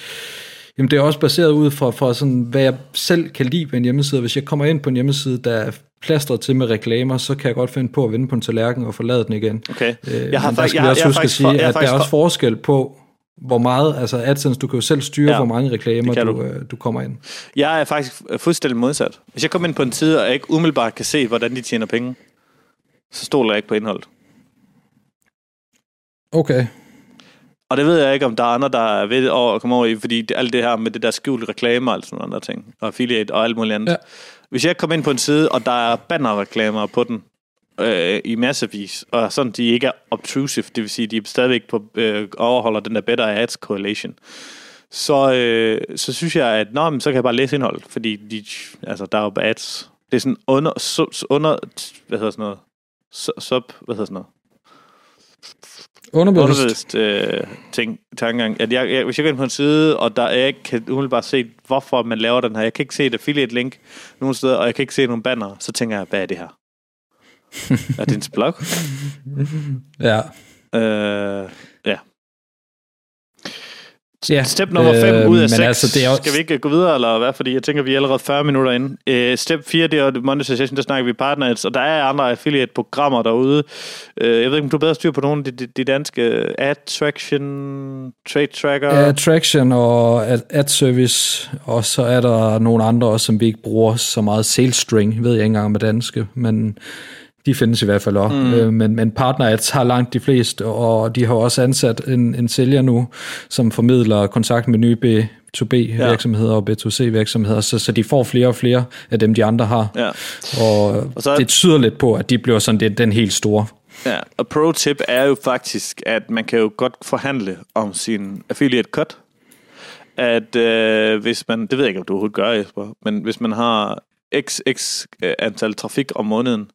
jamen, det er også baseret ud fra sådan, hvad jeg selv kan lide på en hjemmeside. Hvis jeg kommer ind på en hjemmeside, der er plastret til med reklamer, så kan jeg godt finde på at vende på en tallerken og forlade den igen. Okay. Jeg har faktisk der er også forskel på, hvor meget, altså AdSense, du kan jo selv styre, hvor mange reklamer du kommer ind. Jeg er faktisk fuldstændig modsat. Hvis jeg kommer ind på en side, og jeg ikke umiddelbart kan se, hvordan de tjener penge, så stoler jeg ikke på indholdet. Okay. Og det ved jeg ikke, om der er andre, der ved at komme over i, fordi alt det her med det der skjulte reklamer og sådan andre ting, og affiliate og alt muligt andet. Ja. Hvis jeg kommer ind på en side, og der er bannerreklamer på den i massevis, og sådan de ikke er obtrusive, det vil sige, de stadigvæk overholder den der better ads correlation, så synes jeg, at så kan jeg bare læse indholdet, fordi der er jo ads. Det er sådan tankegang. At jeg, hvis jeg går ind på en side, og der jeg ikke kan umiddelbart se, hvorfor man laver den her, jeg kan ikke se et affiliate link nogen steder, og jeg kan ikke se nogen banner, så tænker jeg, hvad er det her? Er det en blog? Ja. Ja. Step nummer 5 ud af 6. Altså, skal vi ikke gå videre, eller hvad? Fordi jeg tænker, vi er allerede 40 minutter inde. Step 4, det er monetization, der snakker vi partner ads, og der er andre affiliate-programmer derude. Jeg ved ikke, om du er bedre styr på nogle af de danske Attraction, Trade Tracker? Attraction og Ad Service, og så er der nogle andre også, som vi ikke bruger så meget. Sales String, ved jeg ikke engang med danske, men... De findes i hvert fald også, men Partner Ads har langt de fleste, og de har også ansat en sælger nu, som formidler kontakt med nye B2B-virksomheder og B2C-virksomheder, så de får flere og flere af dem, de andre har. Ja. Og så, det tyder lidt på, at de bliver sådan den helt store. Ja, og pro-tip er jo faktisk, at man kan jo godt forhandle om sin affiliate cut, at hvis man, det ved jeg ikke, om du overhovedet gør, Jesper, men hvis man har x antal trafik om måneden,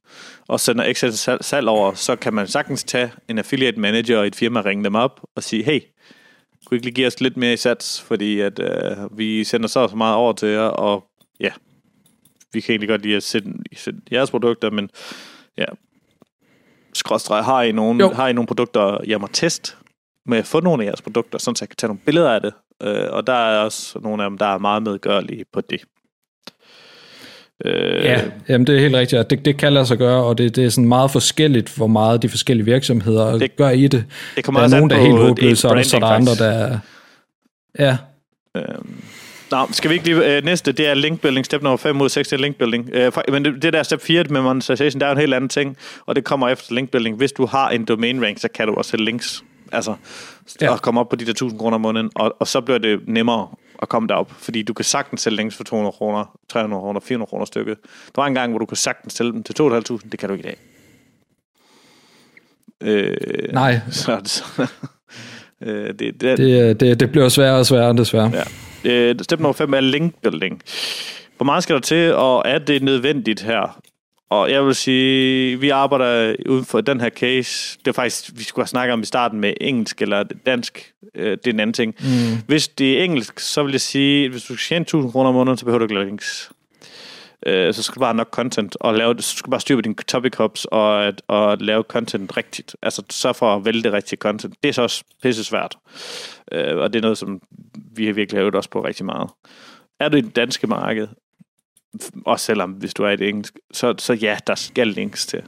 og sender x antal salg over, så kan man sagtens tage en affiliate manager og et firma, ringe dem op og sige, hey, kunne ikke lige give os lidt mere i sats, fordi at vi sender så meget over til jer, og ja, vi kan egentlig godt lide at sende jeres produkter, men ja, skråstreg, har I nogle produkter, jeg må teste med at få nogle af jeres produkter, sådan så jeg kan tage nogle billeder af det, og der er også nogle af dem, der er meget medgørlige på det. Ja, jamen det er helt rigtigt. Det kan lade sig gøre, og det er sådan meget forskelligt, hvor meget de forskellige virksomheder gør i det. Det kommer der er nogen, der er helt håbløse, og så er der andre, der... Ja. Nå, skal vi ikke lige... næste, det er linkbuilding. Step nummer 5 mod 6, det er linkbuilding. Men det der step 4 med monetization, der er en helt anden ting, og det kommer efter linkbuilding. Hvis du har en domain rank, så kan du også sætte links, altså, ja, og komme op på de der 1000 kroner om måneden, og så bliver det nemmere at komme derop, fordi du kan sagtens sælge links for 200 kroner, 300 kroner, 400 kroner stykket. Der var en gang, hvor du kunne sagtens sælge dem til 2.500, det kan du ikke i dag. Nej. Så det bliver sværere og sværere, desværre. Ja. Step nummer 5 er linkbuilding. Hvor meget skal der til, og er det nødvendigt her? Og jeg vil sige, vi arbejder uden for den her case. Det er faktisk, vi skulle have snakket om i starten med engelsk eller dansk. Det er en anden ting. Mm. Hvis det er engelsk, så vil jeg sige, at hvis du tjener 1.000 kroner om måneden, så behøver du ikke links. Så skal du bare have nok content og lave det. Så skal du bare styre på dine topic hubs og lave content rigtigt. Altså sørg for at vælge det rigtige content. Det er så også pisse svært. Og det er noget, som vi virkelig har øvet os på rigtig meget. Er du i det danske marked, også selvom hvis du er i det engelsk, så ja, der skal links til.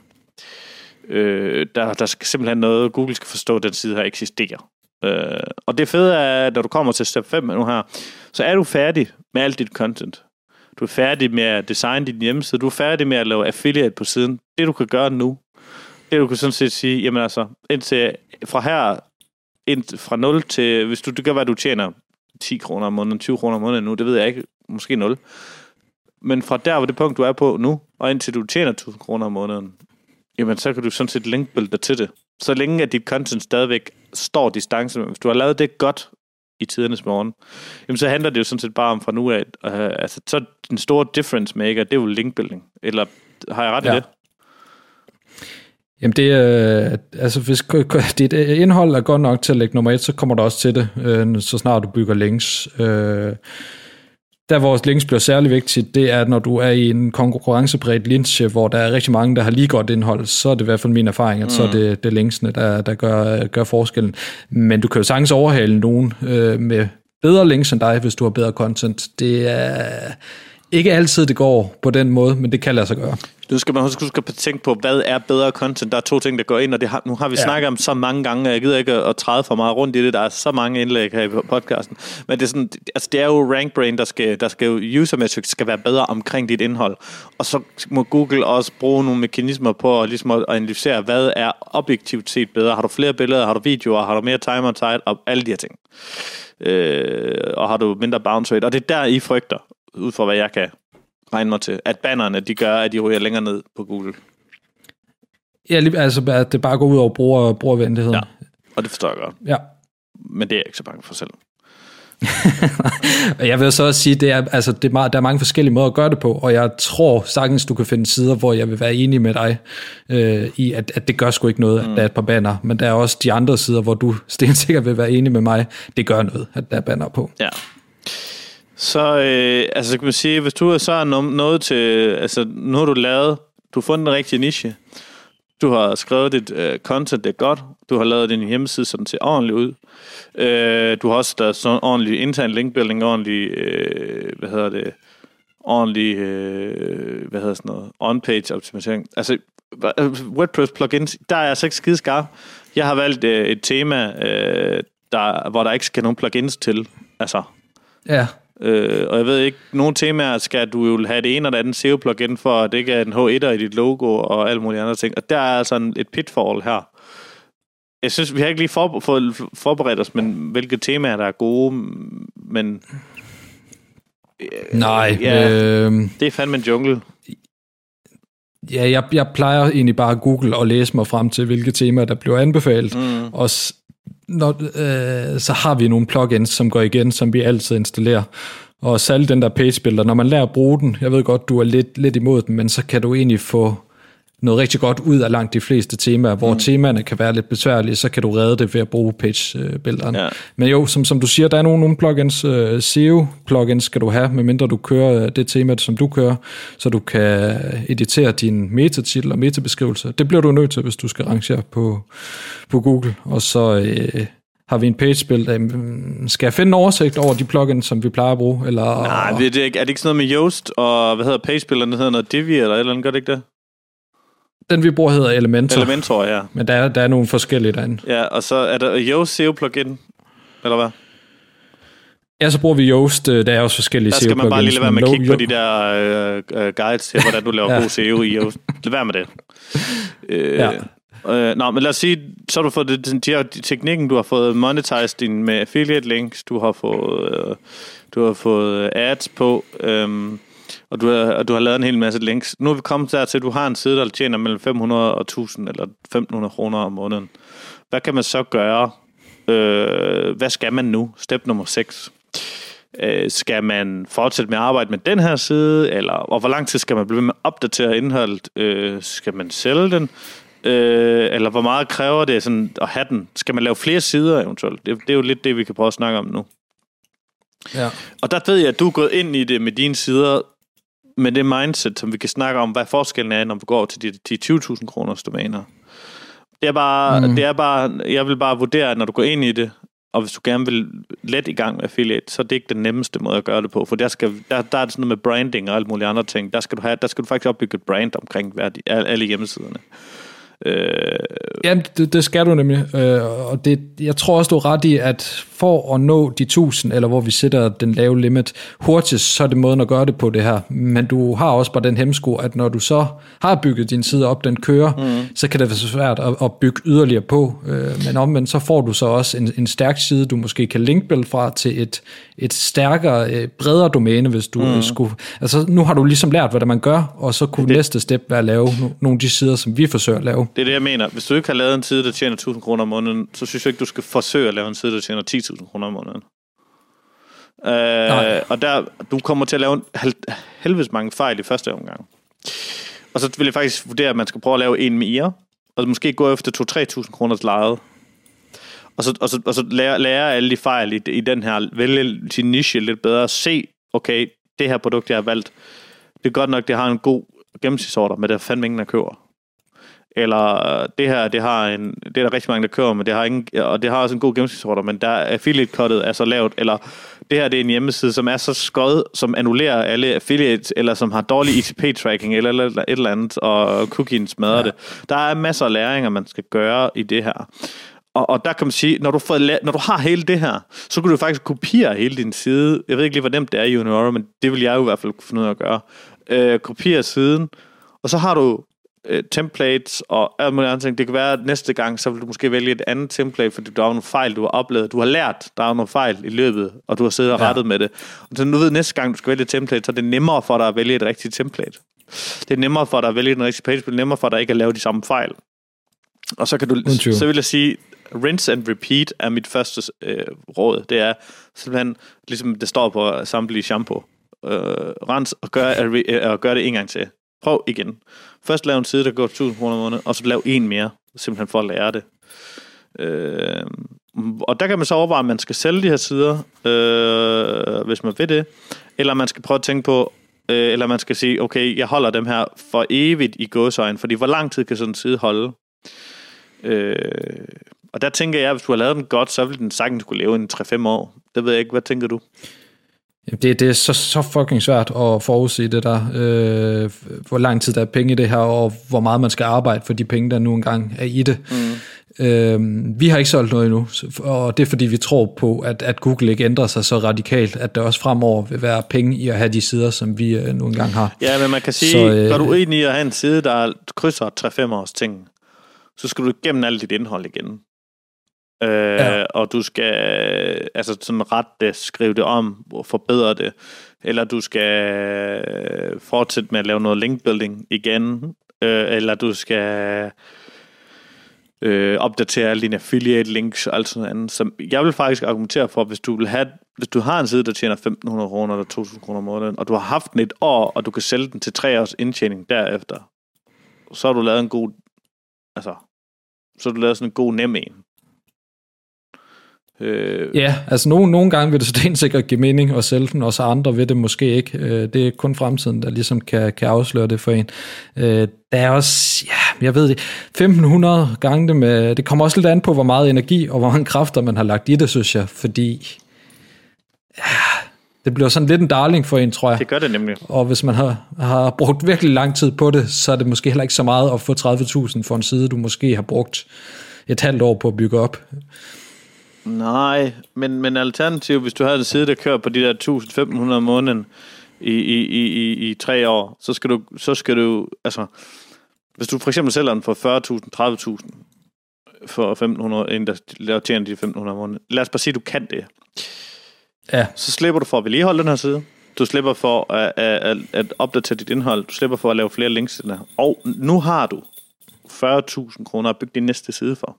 Der skal simpelthen noget, Google skal forstå, at den side her eksisterer. Og det fede er, når du kommer til step 5 nu her, så er du færdig med alt dit content. Du er færdig med at designe din hjemmeside, du er færdig med at lave affiliate på siden. Det du kan gøre nu, det du kan sådan set sige, jamen altså, indtil fra her, fra 0 til, hvis du gør, hvad du tjener 10 kroner om måneden, 20 kroner om måneden nu, det ved jeg ikke, måske 0. Men fra der, hvor det punkt, du er på nu, og indtil du tjener 1.000 kroner om måneden, jamen så kan du sådan set linkbuilde dig til det. Så længe at dit content stadigvæk står distance, hvis du har lavet det godt i tidernes morgen, jamen så handler det jo sådan set bare om fra nu af, altså så den store difference maker, det er jo linkbuilding. Eller har jeg ret i det? Jamen det er, altså hvis dit indhold er godt nok til at lægge nummer 1, så kommer du også til det, så snart du bygger links. Der vores links bliver særlig vigtigt, det er, når du er i en konkurrencepræget linje, hvor der er rigtig mange, der har lige godt indhold, så er det i hvert fald min erfaring, at så er det linksene, der gør forskellen. Men du kan jo sagtens overhale nogen med bedre links end dig, hvis du har bedre content. Det er ikke altid, det går på den måde, men det kan lade sig gøre. Nu skal man huske at tænke på, hvad er bedre content? Der er to ting, der går ind, og nu har vi snakket om så mange gange, og jeg gider ikke at træde for meget rundt i det, der er så mange indlæg her i podcasten. Men det er, sådan, altså det er jo RankBrain, der skal user metrics skal være bedre omkring dit indhold. Og så må Google også bruge nogle mekanismer på at, ligesom at analysere, hvad er objektivt set bedre? Har du flere billeder? Har du videoer? Har du mere time on site? Og alle de her ting. Og har du mindre bounce rate? Og det er der, I frygter, ud fra hvad jeg kan regne mig til, at bannerne, de gør, at de ryger længere ned på Google. Ja, altså at det bare går ud over brugervenligheden. Ja, og det forstår jeg godt. Ja. Men det er jeg ikke så bange for selv. Jeg vil så også sige, det er, altså, det er der er mange forskellige måder at gøre det på, og jeg tror sagtens, du kan finde sider, hvor jeg vil være enig med dig i, at det gør sgu ikke noget, at der er et par banner, men der er også de andre sider, hvor du stensikkert vil være enig med mig, det gør noget, at der er banner på. Ja. Så altså kan man sige, hvis du så har noget til, altså nu har du lavet, du har fundet den rigtige niche, du har skrevet dit content, det er godt, du har lavet din hjemmeside, så den ser ordentligt ud, du har også der sådan ordentlig intern linkbuilding, ordentlig, on-page optimering, altså WordPress plugins, der er altså ikke skide skarp. Jeg har valgt et tema, hvor der ikke skal nogen plugins til, altså. Ja. Og jeg ved ikke, nogle temaer skal du jo have det ene og det andet SEO-plugin for, at det ikke er en H1'er i dit logo og alle mulige andre ting. Og der er altså et pitfall her. Jeg synes, vi har ikke lige forberedt os, men hvilke temaer, der er gode, men... Nej. Ja, det er fandme en jungle. Ja, jeg plejer egentlig bare at google og læse mig frem til, hvilke temaer, der bliver anbefalet. Mm. Og så har vi nogle plugins, som går igen, som vi altid installerer. Og særligt den der pagebuilder, når man lærer at bruge den, jeg ved godt, du er lidt imod den, men så kan du egentlig få noget rigtig godt ud af langt de fleste temaer, hvor temaerne kan være lidt besværlige, så kan du redde det ved at bruge pagebuilderen. Ja. Men jo, som du siger, der er nogle plugins, SEO-plugins skal du have, medmindre du kører det tema, som du kører, så du kan editere dine metatitel og metabeskrivelser. Det bliver du nødt til, hvis du skal rangere på Google. Og så har vi en pagebuilder. Skal jeg finde en oversigt over de plugins, som vi plejer at bruge? Eller, nej, er det ikke sådan noget med Yoast og hvad hedder pagebuilderen? Det hedder noget Divi eller et eller andet, gør det ikke det? Den, vi bruger, hedder Elementor. Elementor, ja. Men der er nogle forskellige derinde. Ja, og så er der Yoast SEO plugin, eller hvad? Ja, så bruger vi Yoast. Der er også forskellige SEO-plugins. Der skal man bare lige lade være med at kigge på de der guides til, hvordan du laver god SEO i Yoast. Lad være med det. Nå, men lad os sige, så har du fået teknikken, du har fået monetized din med affiliate links, du har fået ads på, og du har lavet en hel masse links. Nu er vi kommet dertil, at du har en side, der tjener mellem 500 og 1000 eller 1500 kroner om måneden. Hvad kan man så gøre? Hvad skal man nu? Step nummer 6. Skal man fortsætte med at arbejde med den her side, eller, og hvor lang tid skal man blive med at opdatere indholdet? Skal man sælge den? Eller hvor meget kræver det sådan at have den? Skal man lave flere sider eventuelt? Det er jo lidt det, vi kan prøve at snakke om nu. Ja. Og der ved jeg, at du er gået ind i det med dine sider, med det mindset, som vi kan snakke om, hvad forskellen er, når vi går til de 20.000 kroners domæner. Jeg vil bare vurdere, at når du går ind i det, og hvis du gerne vil let i gang med affiliate, så er det ikke den nemmeste måde at gøre det på, for der er det sådan noget med branding og alt muligt andre ting. Der skal du faktisk opbygge et brand omkring alle hjemmesiderne. Jamen, det skal du nemlig. Og det, jeg tror også, du er ret i, at for at nå de 1000, eller hvor vi sætter den lave limit hurtigst, så er det måden at gøre det på det her. Men du har også bare den hemsko, at når du så har bygget din side op, den kører, så kan det være så svært at bygge yderligere på. Men omvendt, så får du så også en stærk side, du måske kan linkbuild fra til et stærkere, bredere domæne, hvis du skulle... Altså, nu har du ligesom lært, hvad man gør, og så kunne næste step være at lave nogle af de sider, som vi forsøger at lave. Det er det, jeg mener. Hvis du ikke har lavet en side, der tjener 1.000 kroner om måneden, så synes jeg ikke, du skal forsøge at lave en side, der tjener 10.000 kroner om måneden. Og du kommer til at lave en helvedes mange fejl i første omgang. Og så vil jeg faktisk vurdere, at man skal prøve at lave en mere, og måske gå efter 2-3.000 kroners lejet. Og så lære alle de fejl i den her, vælge sin niche lidt bedre, se, okay, det her produkt, jeg har valgt, det er godt nok, det har en god gennemsnitsorder, men der er fandme ingen, der køber. Eller det her, det er der rigtig mange, der kører, men det har ingen, og det har også en god gennemsnitsorder, men der er affiliate-cuttet er så lavt, eller det her, det er en hjemmeside, som er så skød, som annullerer alle affiliates, eller som har dårlig ICP-tracking, eller et eller andet, og cookien smadrer det. Der er masser af læringer, man skal gøre i det her. Og der kan man sige, når du har hele det her, så kan du faktisk kopiere hele din side. Jeg ved ikke lige, hvor nemt det er i Unoro, men det vil jeg jo i hvert fald kunne finde ud af at gøre. Kopiere siden, og så har du templates og alt muligt andet ting. Det kan være, at næste gang, så vil du måske vælge et andet template, fordi der er nogle fejl, du har oplevet. Du har lært, der er nogle fejl i løbet, og du har siddet og rettet med det. Og så nu ved næste gang, du skal vælge et template, så er det nemmere for dig at vælge et rigtigt template. Det er nemmere for dig at vælge den rigtige page, det er nemmere for dig ikke at lave de samme fejl. Og så kan du, så vil jeg sige, rinse and repeat er mit første råd. Det er simpelthen, ligesom det står på samtlige shampoo. Rens og gør det en gang til. Prøv igen. Først lav en side, der går 1000 kroner om måneden, og så lav en mere, simpelthen for at lære det. Og der kan man så overveje, om man skal sælge de her sider, hvis man vil det, eller man skal prøve at tænke på, eller man skal sige, okay, jeg holder dem her for evigt i gåseøjne, fordi hvor lang tid kan sådan en side holde? Og der tænker jeg, at hvis du har lavet den godt, så vil den sagtens kunne leve i 3-5 år. Det ved jeg ikke. Hvad tænker du? Det er så fucking svært at forudse det der, hvor lang tid der er penge i det her, og hvor meget man skal arbejde for de penge, der nu engang er i det. Vi har ikke solgt noget endnu, og det er fordi vi tror på, at Google ikke ændrer sig så radikalt, at der også fremover vil være penge i at have de sider, som vi nu engang har. Ja, men man kan sige, når du er enig i at have en side, der krydser 3-5 års ting, så skal du igennem alt dit indhold igen. Og du skal sådan rette det, skrive det om og forbedre det, eller du skal fortsætte med at lave noget linkbuilding igen, eller du skal opdatere alle dine affiliate links og alt sådan noget andet. Så jeg vil faktisk argumentere for, at hvis du har en side, der tjener 1.500 kroner eller 2.000 kroner om måneden, og du har haft den et år, og du kan sælge den til 3 års indtjening derefter, så har du lavet en god sådan en god nem en. Ja, altså nogle gange vil det stensikkert give mening at sælge den, og så andre vil det måske ikke. Det er kun fremtiden, der ligesom kan afsløre det for en. Der er også, ja, jeg ved det, 1500 gange det med, det kommer også lidt an på, hvor meget energi og hvor mange kræfter man har lagt i det, synes jeg, fordi det bliver sådan lidt en darling for en, tror jeg. Det gør det nemlig. Og hvis man har brugt virkelig lang tid på det, så er det måske heller ikke så meget at få 30.000 for en side, du måske har brugt et halvt år på at bygge op. Nej, men alternativt, hvis du havde en side, der kører på de der 1.500 måneden i 3 år, så skal du altså, hvis du for eksempel sælger den for 40.000, 30.000 for 1.500, en der tjener de 1.500 måneden. Lad os bare sige, du kan det. Ja. Så slipper du for at vedligeholde den her side. Du slipper for at opdatere dit indhold. Du slipper for at lave flere links til den her. Og nu har du 40.000 kroner at bygge din næste side for.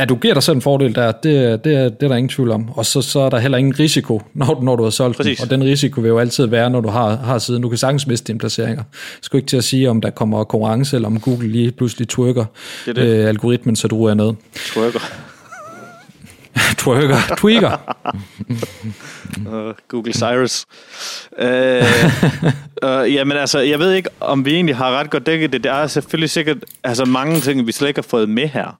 Ja, du giver dig selv en fordel der. Det er der ingen tvivl om. Og så er der heller ingen risiko, når du har solgt den. Og den risiko vil jo altid være, når du har siden. Du kan sagtens miste dine placeringer. Skal ikke til at sige, om der kommer konkurrence, eller om Google lige pludselig twerker algoritmen, så du er nede. Tweaker. Google Cyrus. Jamen altså, jeg ved ikke, om vi egentlig har ret godt dækket det. Der er selvfølgelig sikkert altså, mange ting, vi slet ikke har fået med her.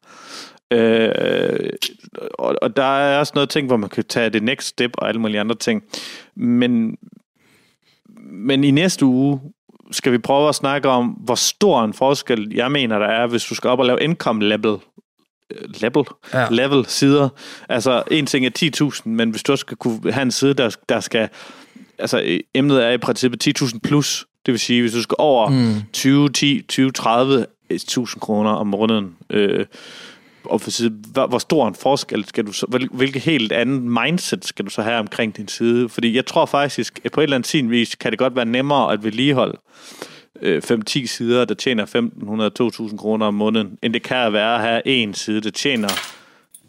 Og der er også noget ting, hvor man kan tage det next step og alle mulige andre ting. Men i næste uge skal vi prøve at snakke om, hvor stor en forskel, jeg mener, der er, hvis du skal op og lave income level sider. Altså, en ting er 10.000, men hvis du skal kunne have en side, der skal... Altså, emnet er i princippet 10.000 plus. Det vil sige, hvis du skal over 20, 10, 20, 30.000 kroner om måneden, og for side, hvor stor en forskel skal du så... Hvilket helt andet mindset skal du så have omkring din side? Fordi jeg tror faktisk, at på et eller andet sin vis, kan det godt være nemmere at vedligeholde 5-10 sider, der tjener 1.500-2.000 kroner om måneden, end det kan være at have en side, der tjener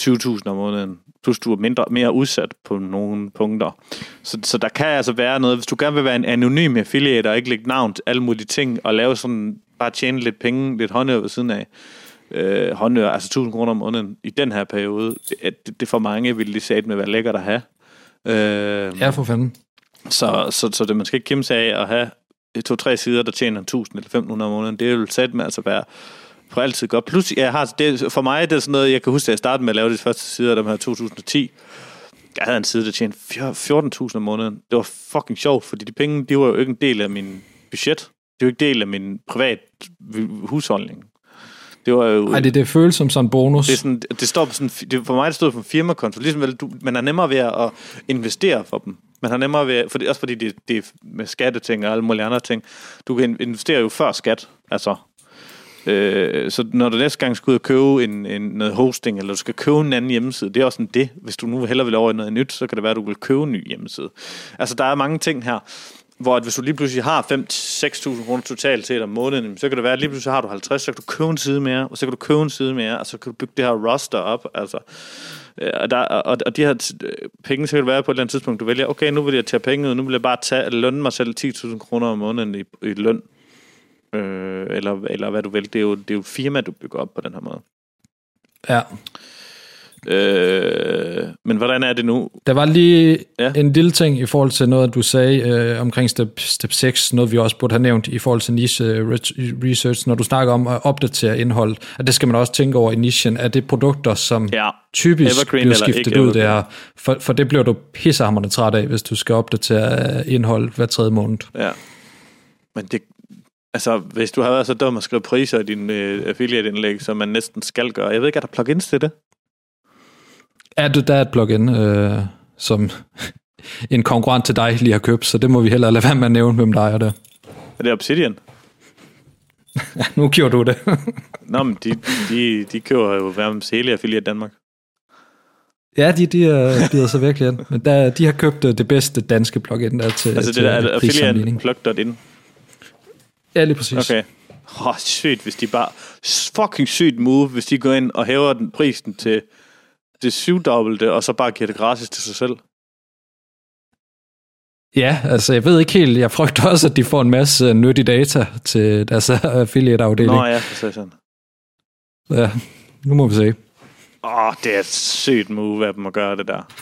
20.000 om måneden, plus du er mere udsat på nogle punkter. Så der kan altså være noget, hvis du gerne vil være en anonym affiliate, og ikke lægge navn til alle mulige ting, og lave sådan, bare tjene lidt penge, lidt håndører ved siden af, altså 1.000 kroner om måneden, i den her periode, det for mange vil de sætte med, hvad lækkert at have. Ja, for fanden. Så det man skal ikke kæmpe sig af at have 2-3 sider, der tjener 1.000 eller 1.500 om måneden, det er jo sat med altså være for altid godt. Plus, for mig det er sådan noget, jeg kan huske, at jeg startede med at lave de første sider, der her 2010. Jeg havde en side, der tjente 14.000 om måneden. Det var fucking sjovt, fordi de penge, de var jo ikke en del af min budget. Det var jo ikke en del af min privat husholdning. Det var jo... Ej, det føles som sådan en bonus. For mig, det stod på en firmakonto. Ligesom, man er nemmere ved at investere for dem. Man har nemmere ved, for det, også fordi det er med skatteting og alle mulige andre ting. Du kan investere jo før skat, altså. Så når du næste gang skal ud og købe noget hosting, eller du skal købe en anden hjemmeside, det er også sådan det. Hvis du nu hellere vil over i noget nyt, så kan det være, at du vil købe en ny hjemmeside. Altså, der er mange ting her, hvor at hvis du lige pludselig har 5-6.000 kroner totalt til om måneden, så kan det være, at lige pludselig har du 50, så kan du købe en side mere, og så kan du købe en side mere, og så kan du bygge det her roster op, altså. Og de her penge, så kan det være på et eller andet tidspunkt, du vælger, okay, nu vil jeg tage penge ud, nu vil jeg bare lønne mig selv 10.000 kroner om måneden i løn, eller hvad du vil. Det er jo firma, du bygger op på den her måde. Ja. Men hvordan er det nu? Der var lige en lille ting i forhold til noget, du sagde omkring step 6, noget vi også burde have nævnt i forhold til niche research, når du snakker om at opdatere indhold, at det skal man også tænke over i nichen, at det er produkter, som typisk evergreen bliver skiftet ud der, for det bliver du pissehammerende træt af, hvis du skal opdatere indhold hver 3. måned. Ja, men det... Altså, hvis du har været så dum at skrive priser i din affiliate-indlæg, som man næsten skal gøre. Jeg ved ikke, er der plugins til det? Ja, der er et plugin, som en konkurrent til dig lige har købt, så det må vi heller lade være med at nævne, hvem der ejer det. Er det Obsidian? Ja, nu kører du det. Nå, men de kører jo verdens hele affiliate Danmark. Ja, de er så virkelig ind. Men de har købt det bedste danske plugin der til. Altså til det der Affiliate Plug.in? Ja, lige præcis. Okay. Sygt, hvis de bare... Fucking sygt move, hvis de går ind og hæver prisen til... Det 7-dobbelte, og så bare giver det gratis til sig selv. Ja, altså jeg ved ikke helt, jeg frygter også, at de får en masse nyttig data til deres affiliate-afdeling. Nå ja, så sådan. Ja, nu må vi se. Det er et sygt move af dem at gøre det der.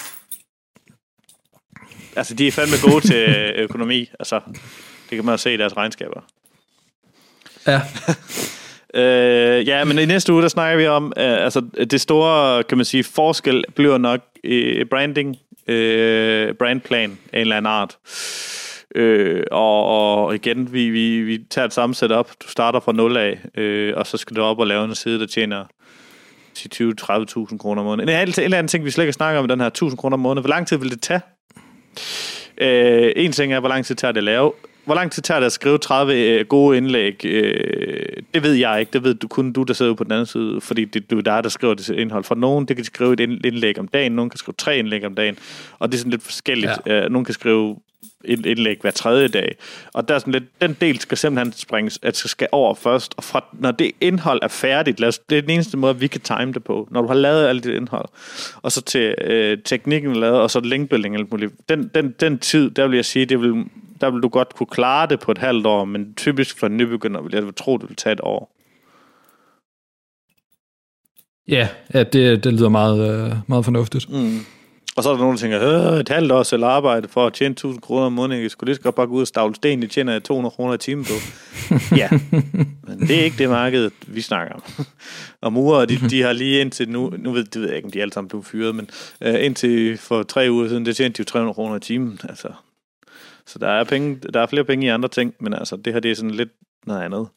Altså de er fandme gode til økonomi, altså det kan man jo se i deres regnskaber. Ja. Ja, men i næste uge, der snakker vi om, altså det store, kan man sige, forskel bliver nok branding, brandplan af en eller anden art. Og igen, vi tager et samme setup. Du starter fra 0 af, og så skal du op og lave en side, der tjener 10, 20, 30.000 kroner om måneden. En eller anden ting, vi slet ikke snakker om, den her 1.000 kroner om måneden. Hvor lang tid vil det tage? En ting er, hvor lang tid tager det at lave. Hvor lang tid tager det at skrive 30 gode indlæg? Det ved jeg ikke. Det ved du kun, du der sidder på den anden side. Fordi det er der skriver det indhold. For nogen, det kan skrive et indlæg om dagen. Nogen kan skrive 3 indlæg om dagen. Og det er sådan lidt forskelligt. Ja. Nogen kan skrive et indlæg hver tredje dag. Og der er sådan lidt, den del skal simpelthen springes, at skal over først. Og fra, når det indhold er færdigt, det er den eneste måde, vi kan time det på. Når du har lavet alt dit indhold. Og så til teknikken lavet, og så linkbuilding alt muligt. Den tid, der vil jeg sige, der vil du godt kunne klare det på et halvt år, men typisk for en nybegynder vil jeg tro, det vil tage et år. Ja, det lyder meget, meget fornuftigt. Mm. Og så er der nogen, der tænker, et halvt år selv arbejde for at tjene 1.000 kroner om måneden. Jeg skulle lige så godt bare gå ud og stavle sten, de tjener 200 kroner i timen på. Ja, men det er ikke det marked, vi snakker om. Og murer, de har lige indtil nu, det ved jeg ikke, om de alle sammen blev fyret, men indtil for 3 uger siden, det tjente de 300 kroner i timen, altså. Så der er flere penge i andre ting, men altså, det her, det er sådan lidt noget andet.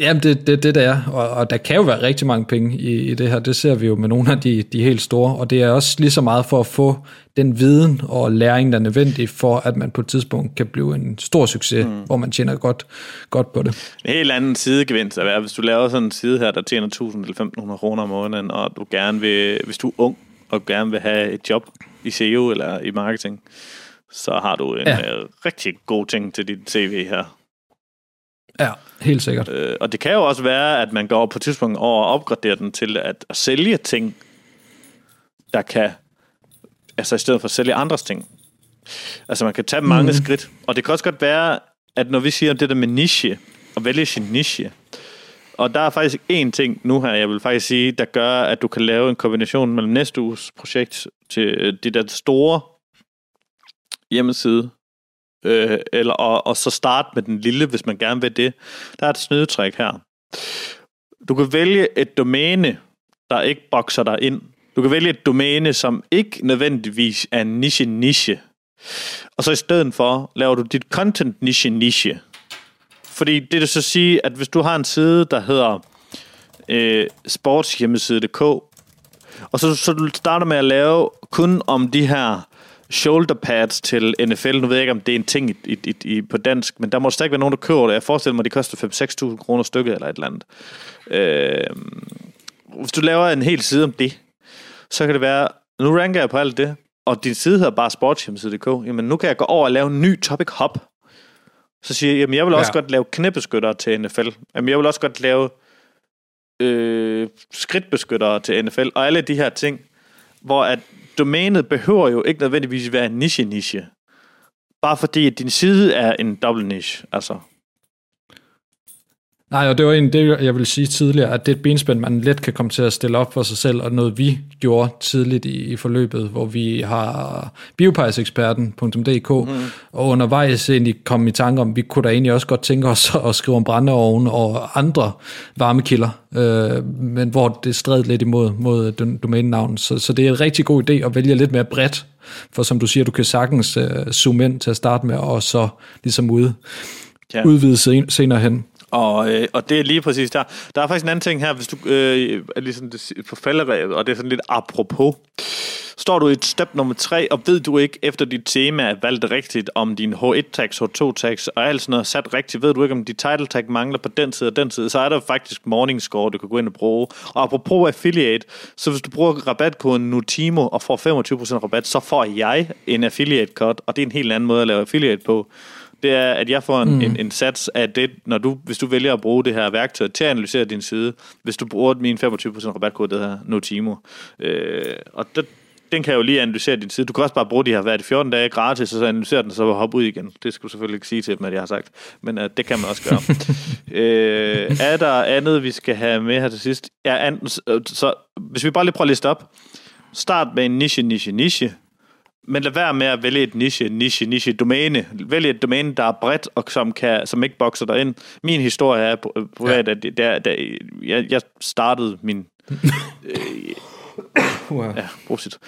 Jamen, det der er, og der kan jo være rigtig mange penge i det her, det ser vi jo med nogle af de helt store, og det er også lige så meget for at få den viden og læring, der er nødvendig for, at man på et tidspunkt kan blive en stor succes, hvor man tjener godt på det. En helt anden sidegevinst er, hvis du laver sådan en side her, der tjener 1.000 eller 1.500 kroner om måneden, og du gerne vil, hvis du er ung, og gerne vil have et job i SEO eller i marketing, så har du en rigtig god ting til dit CV her. Ja, helt sikkert. Og det kan jo også være, at man går på et tidspunkt over og opgraderer den til at sælge ting, der kan, altså i stedet for at sælge andres ting. Altså man kan tage mange skridt, og det kan også godt være, at når vi siger om det der med niche, og vælge sin niche, og der er faktisk én ting nu her, jeg vil faktisk sige, der gør, at du kan lave en kombination mellem næste uges projekt til det der store hjemmeside, og så starte med den lille, hvis man gerne vil det. Der er et snydetræk her. Du kan vælge et domæne, der ikke bokser dig ind. Du kan vælge et domæne, som ikke nødvendigvis er en niche. Og så i stedet for, laver du dit content niche. Fordi det vil så sige, at hvis du har en side, der hedder sportshjemmeside.dk, og så du starter med at lave kun om de her shoulder pads til NFL. Nu ved jeg ikke, om det er en ting på dansk, men der må stadig være nogen, der køber det. Jeg forestiller mig, at det koster 5-6.000 kroner stykket eller et eller andet. Hvis du laver en hel side om det, så kan det være, nu ranker jeg på alt det, og din side hedder bare sportshjemmeside.dk. Jamen, nu kan jeg gå over og lave en ny topic hop. Så siger jeg, jamen, jeg vil også godt lave knæbeskyttere til NFL. Jamen, jeg vil også godt lave skridtbeskyttere til NFL, og alle de her ting, hvor at domænet behøver jo ikke nødvendigvis være en niche. Bare fordi, at din side er en dobbelt niche, altså. Nej, og det var en del, jeg ville sige tidligere, at det er et benspænd, man let kan komme til at stille op for sig selv, og noget vi gjorde tidligt i forløbet, hvor vi har biopejseksperten.dk, og undervejs egentlig kom i tanke om, vi kunne da egentlig også godt tænke os at skrive om brændeovne og andre varmekilder, men hvor det stræd lidt mod domænenavnet. Så det er en rigtig god idé at vælge lidt mere bredt, for som du siger, du kan sagtens zoome ind til at starte med, og så ligesom udvide senere hen. Og det er lige præcis der. Der er faktisk en anden ting her, hvis du er ligesom på falderæbet, og det er sådan lidt apropos. Står du i step nummer 3, og ved du ikke efter dit tema er valgt rigtigt, om din H1-tags, H2-tags og alt sådan noget sat rigtigt, ved du ikke, om dit title-tag mangler på den side og den side, så er der faktisk Morning Score, du kan gå ind og bruge. Og apropos affiliate, så hvis du bruger rabatkoden Notimo og får 25% rabat, så får jeg en affiliate-code, og det er en helt anden måde at lave affiliate på. Det er, at jeg får en sats af det, hvis du vælger at bruge det her værktøj til at analysere din side, hvis du bruger min 25% rabatkode, det her Notimo. Og den kan jo lige analysere din side. Du kan også bare bruge de her hver 14 dage gratis, og så analysere den, og så hoppe ud igen. Det skulle du selvfølgelig ikke sige til dem, at jeg har sagt. Men det kan man også gøre. Er der andet, vi skal have med her til sidst? Ja, så hvis vi bare lige prøver at liste op. Start med en niche. Men lad være med at vælge et niche-domæne. Vælg et domæne, der er bredt, og som ikke bokser dig ind. Min historie er, jeg startede min... Ja, brugsigt.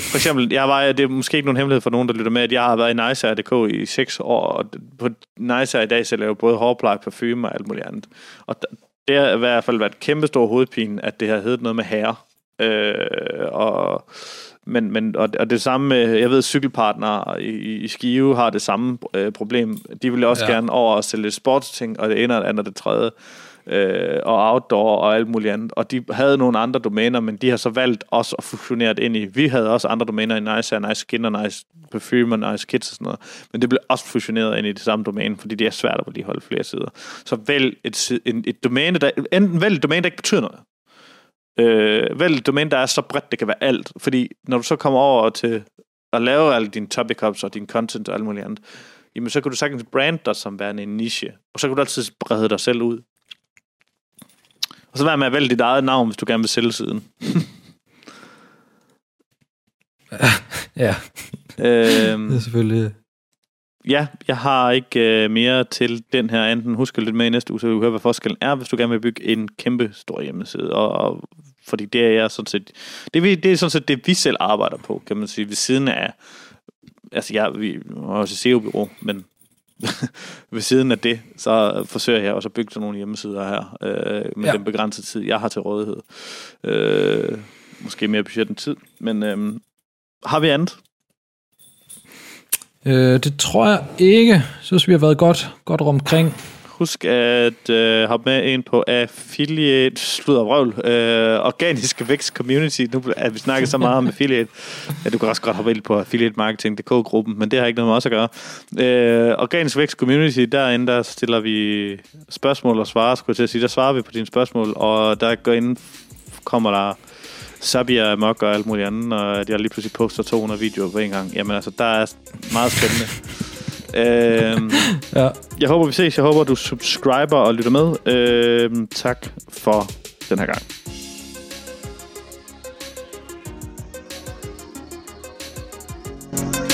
For eksempel, det er måske ikke nogen hemmelighed for nogen, der lytter med, at jeg har været i Nicehair.dk i 6 år, og på Nicehair i dag sælger jeg jo både hårpleje, parfume og alt muligt andet. Og det har i hvert fald været kæmpestor hovedpine, at det har heddet noget med herre. Og det samme, jeg ved, cykelpartnere i Skive har det samme problem. De vil også gerne over og sælge sportsting, og det ene og det andet og det tredje, og outdoor og alt muligt andet. Og de havde nogle andre domæner, men de har så valgt også at fusionere det ind i. Vi havde også andre domæner i Nicehair, Nice Skinner, Nice Perfume og Nice Kids og sådan noget. Men det blev også fusioneret ind i det samme domæne, fordi det er svært at vedligeholde flere sider. Så vælg et domæne, der enten vælg et domæne, der ikke betyder noget. Vælg et domæne, der er så bredt, det kan være alt. Fordi når du så kommer over til at lave alle dine topic hubs og din content og alt muligt andet, jamen så kan du sagtens brande dig som værende en niche. Og så kan du altid brede dig selv ud. Og så vær med at vælge dit eget navn, hvis du gerne vil sælge siden. Ja. Det er selvfølgelig... Ja, jeg har ikke mere til den her anden. Husk at lytte med i næste uge, så vi hører, hvad forskellen er, hvis du gerne vil bygge en kæmpe stor hjemmeside. Og fordi det er jeg sådan set... Det er sådan set det, vi selv arbejder på, kan man sige. Ved siden af... Altså, vi er også et SEO-bureau, men... ved siden af det, så forsøger jeg også at bygge sådan nogle hjemmesider her med den begrænsede tid, jeg har til rådighed. Måske mere budget end tid, men har vi andet? Det tror jeg ikke. Jeg synes, vi har været godt omkring. Husk at hoppe med ind på Affiliate Organisk Vækst Community. Nu at vi snakker så meget om Affiliate. Ja, du kan også godt hoppe ind på affiliatemarketing.dk-gruppen, men det har ikke noget med os at gøre. Organisk Vækst Community, derinde der stiller vi spørgsmål og svarer, skulle jeg til at sige. Der svarer vi på dine spørgsmål, og der går ind, kommer der Sabia, Mok og alt muligt andet, og de har lige pludselig postet 200 videoer på en gang. Jamen altså, der er meget spændende. Jeg håber vi ses. Jeg håber du subscriber og lytter med. Tak for den her gang.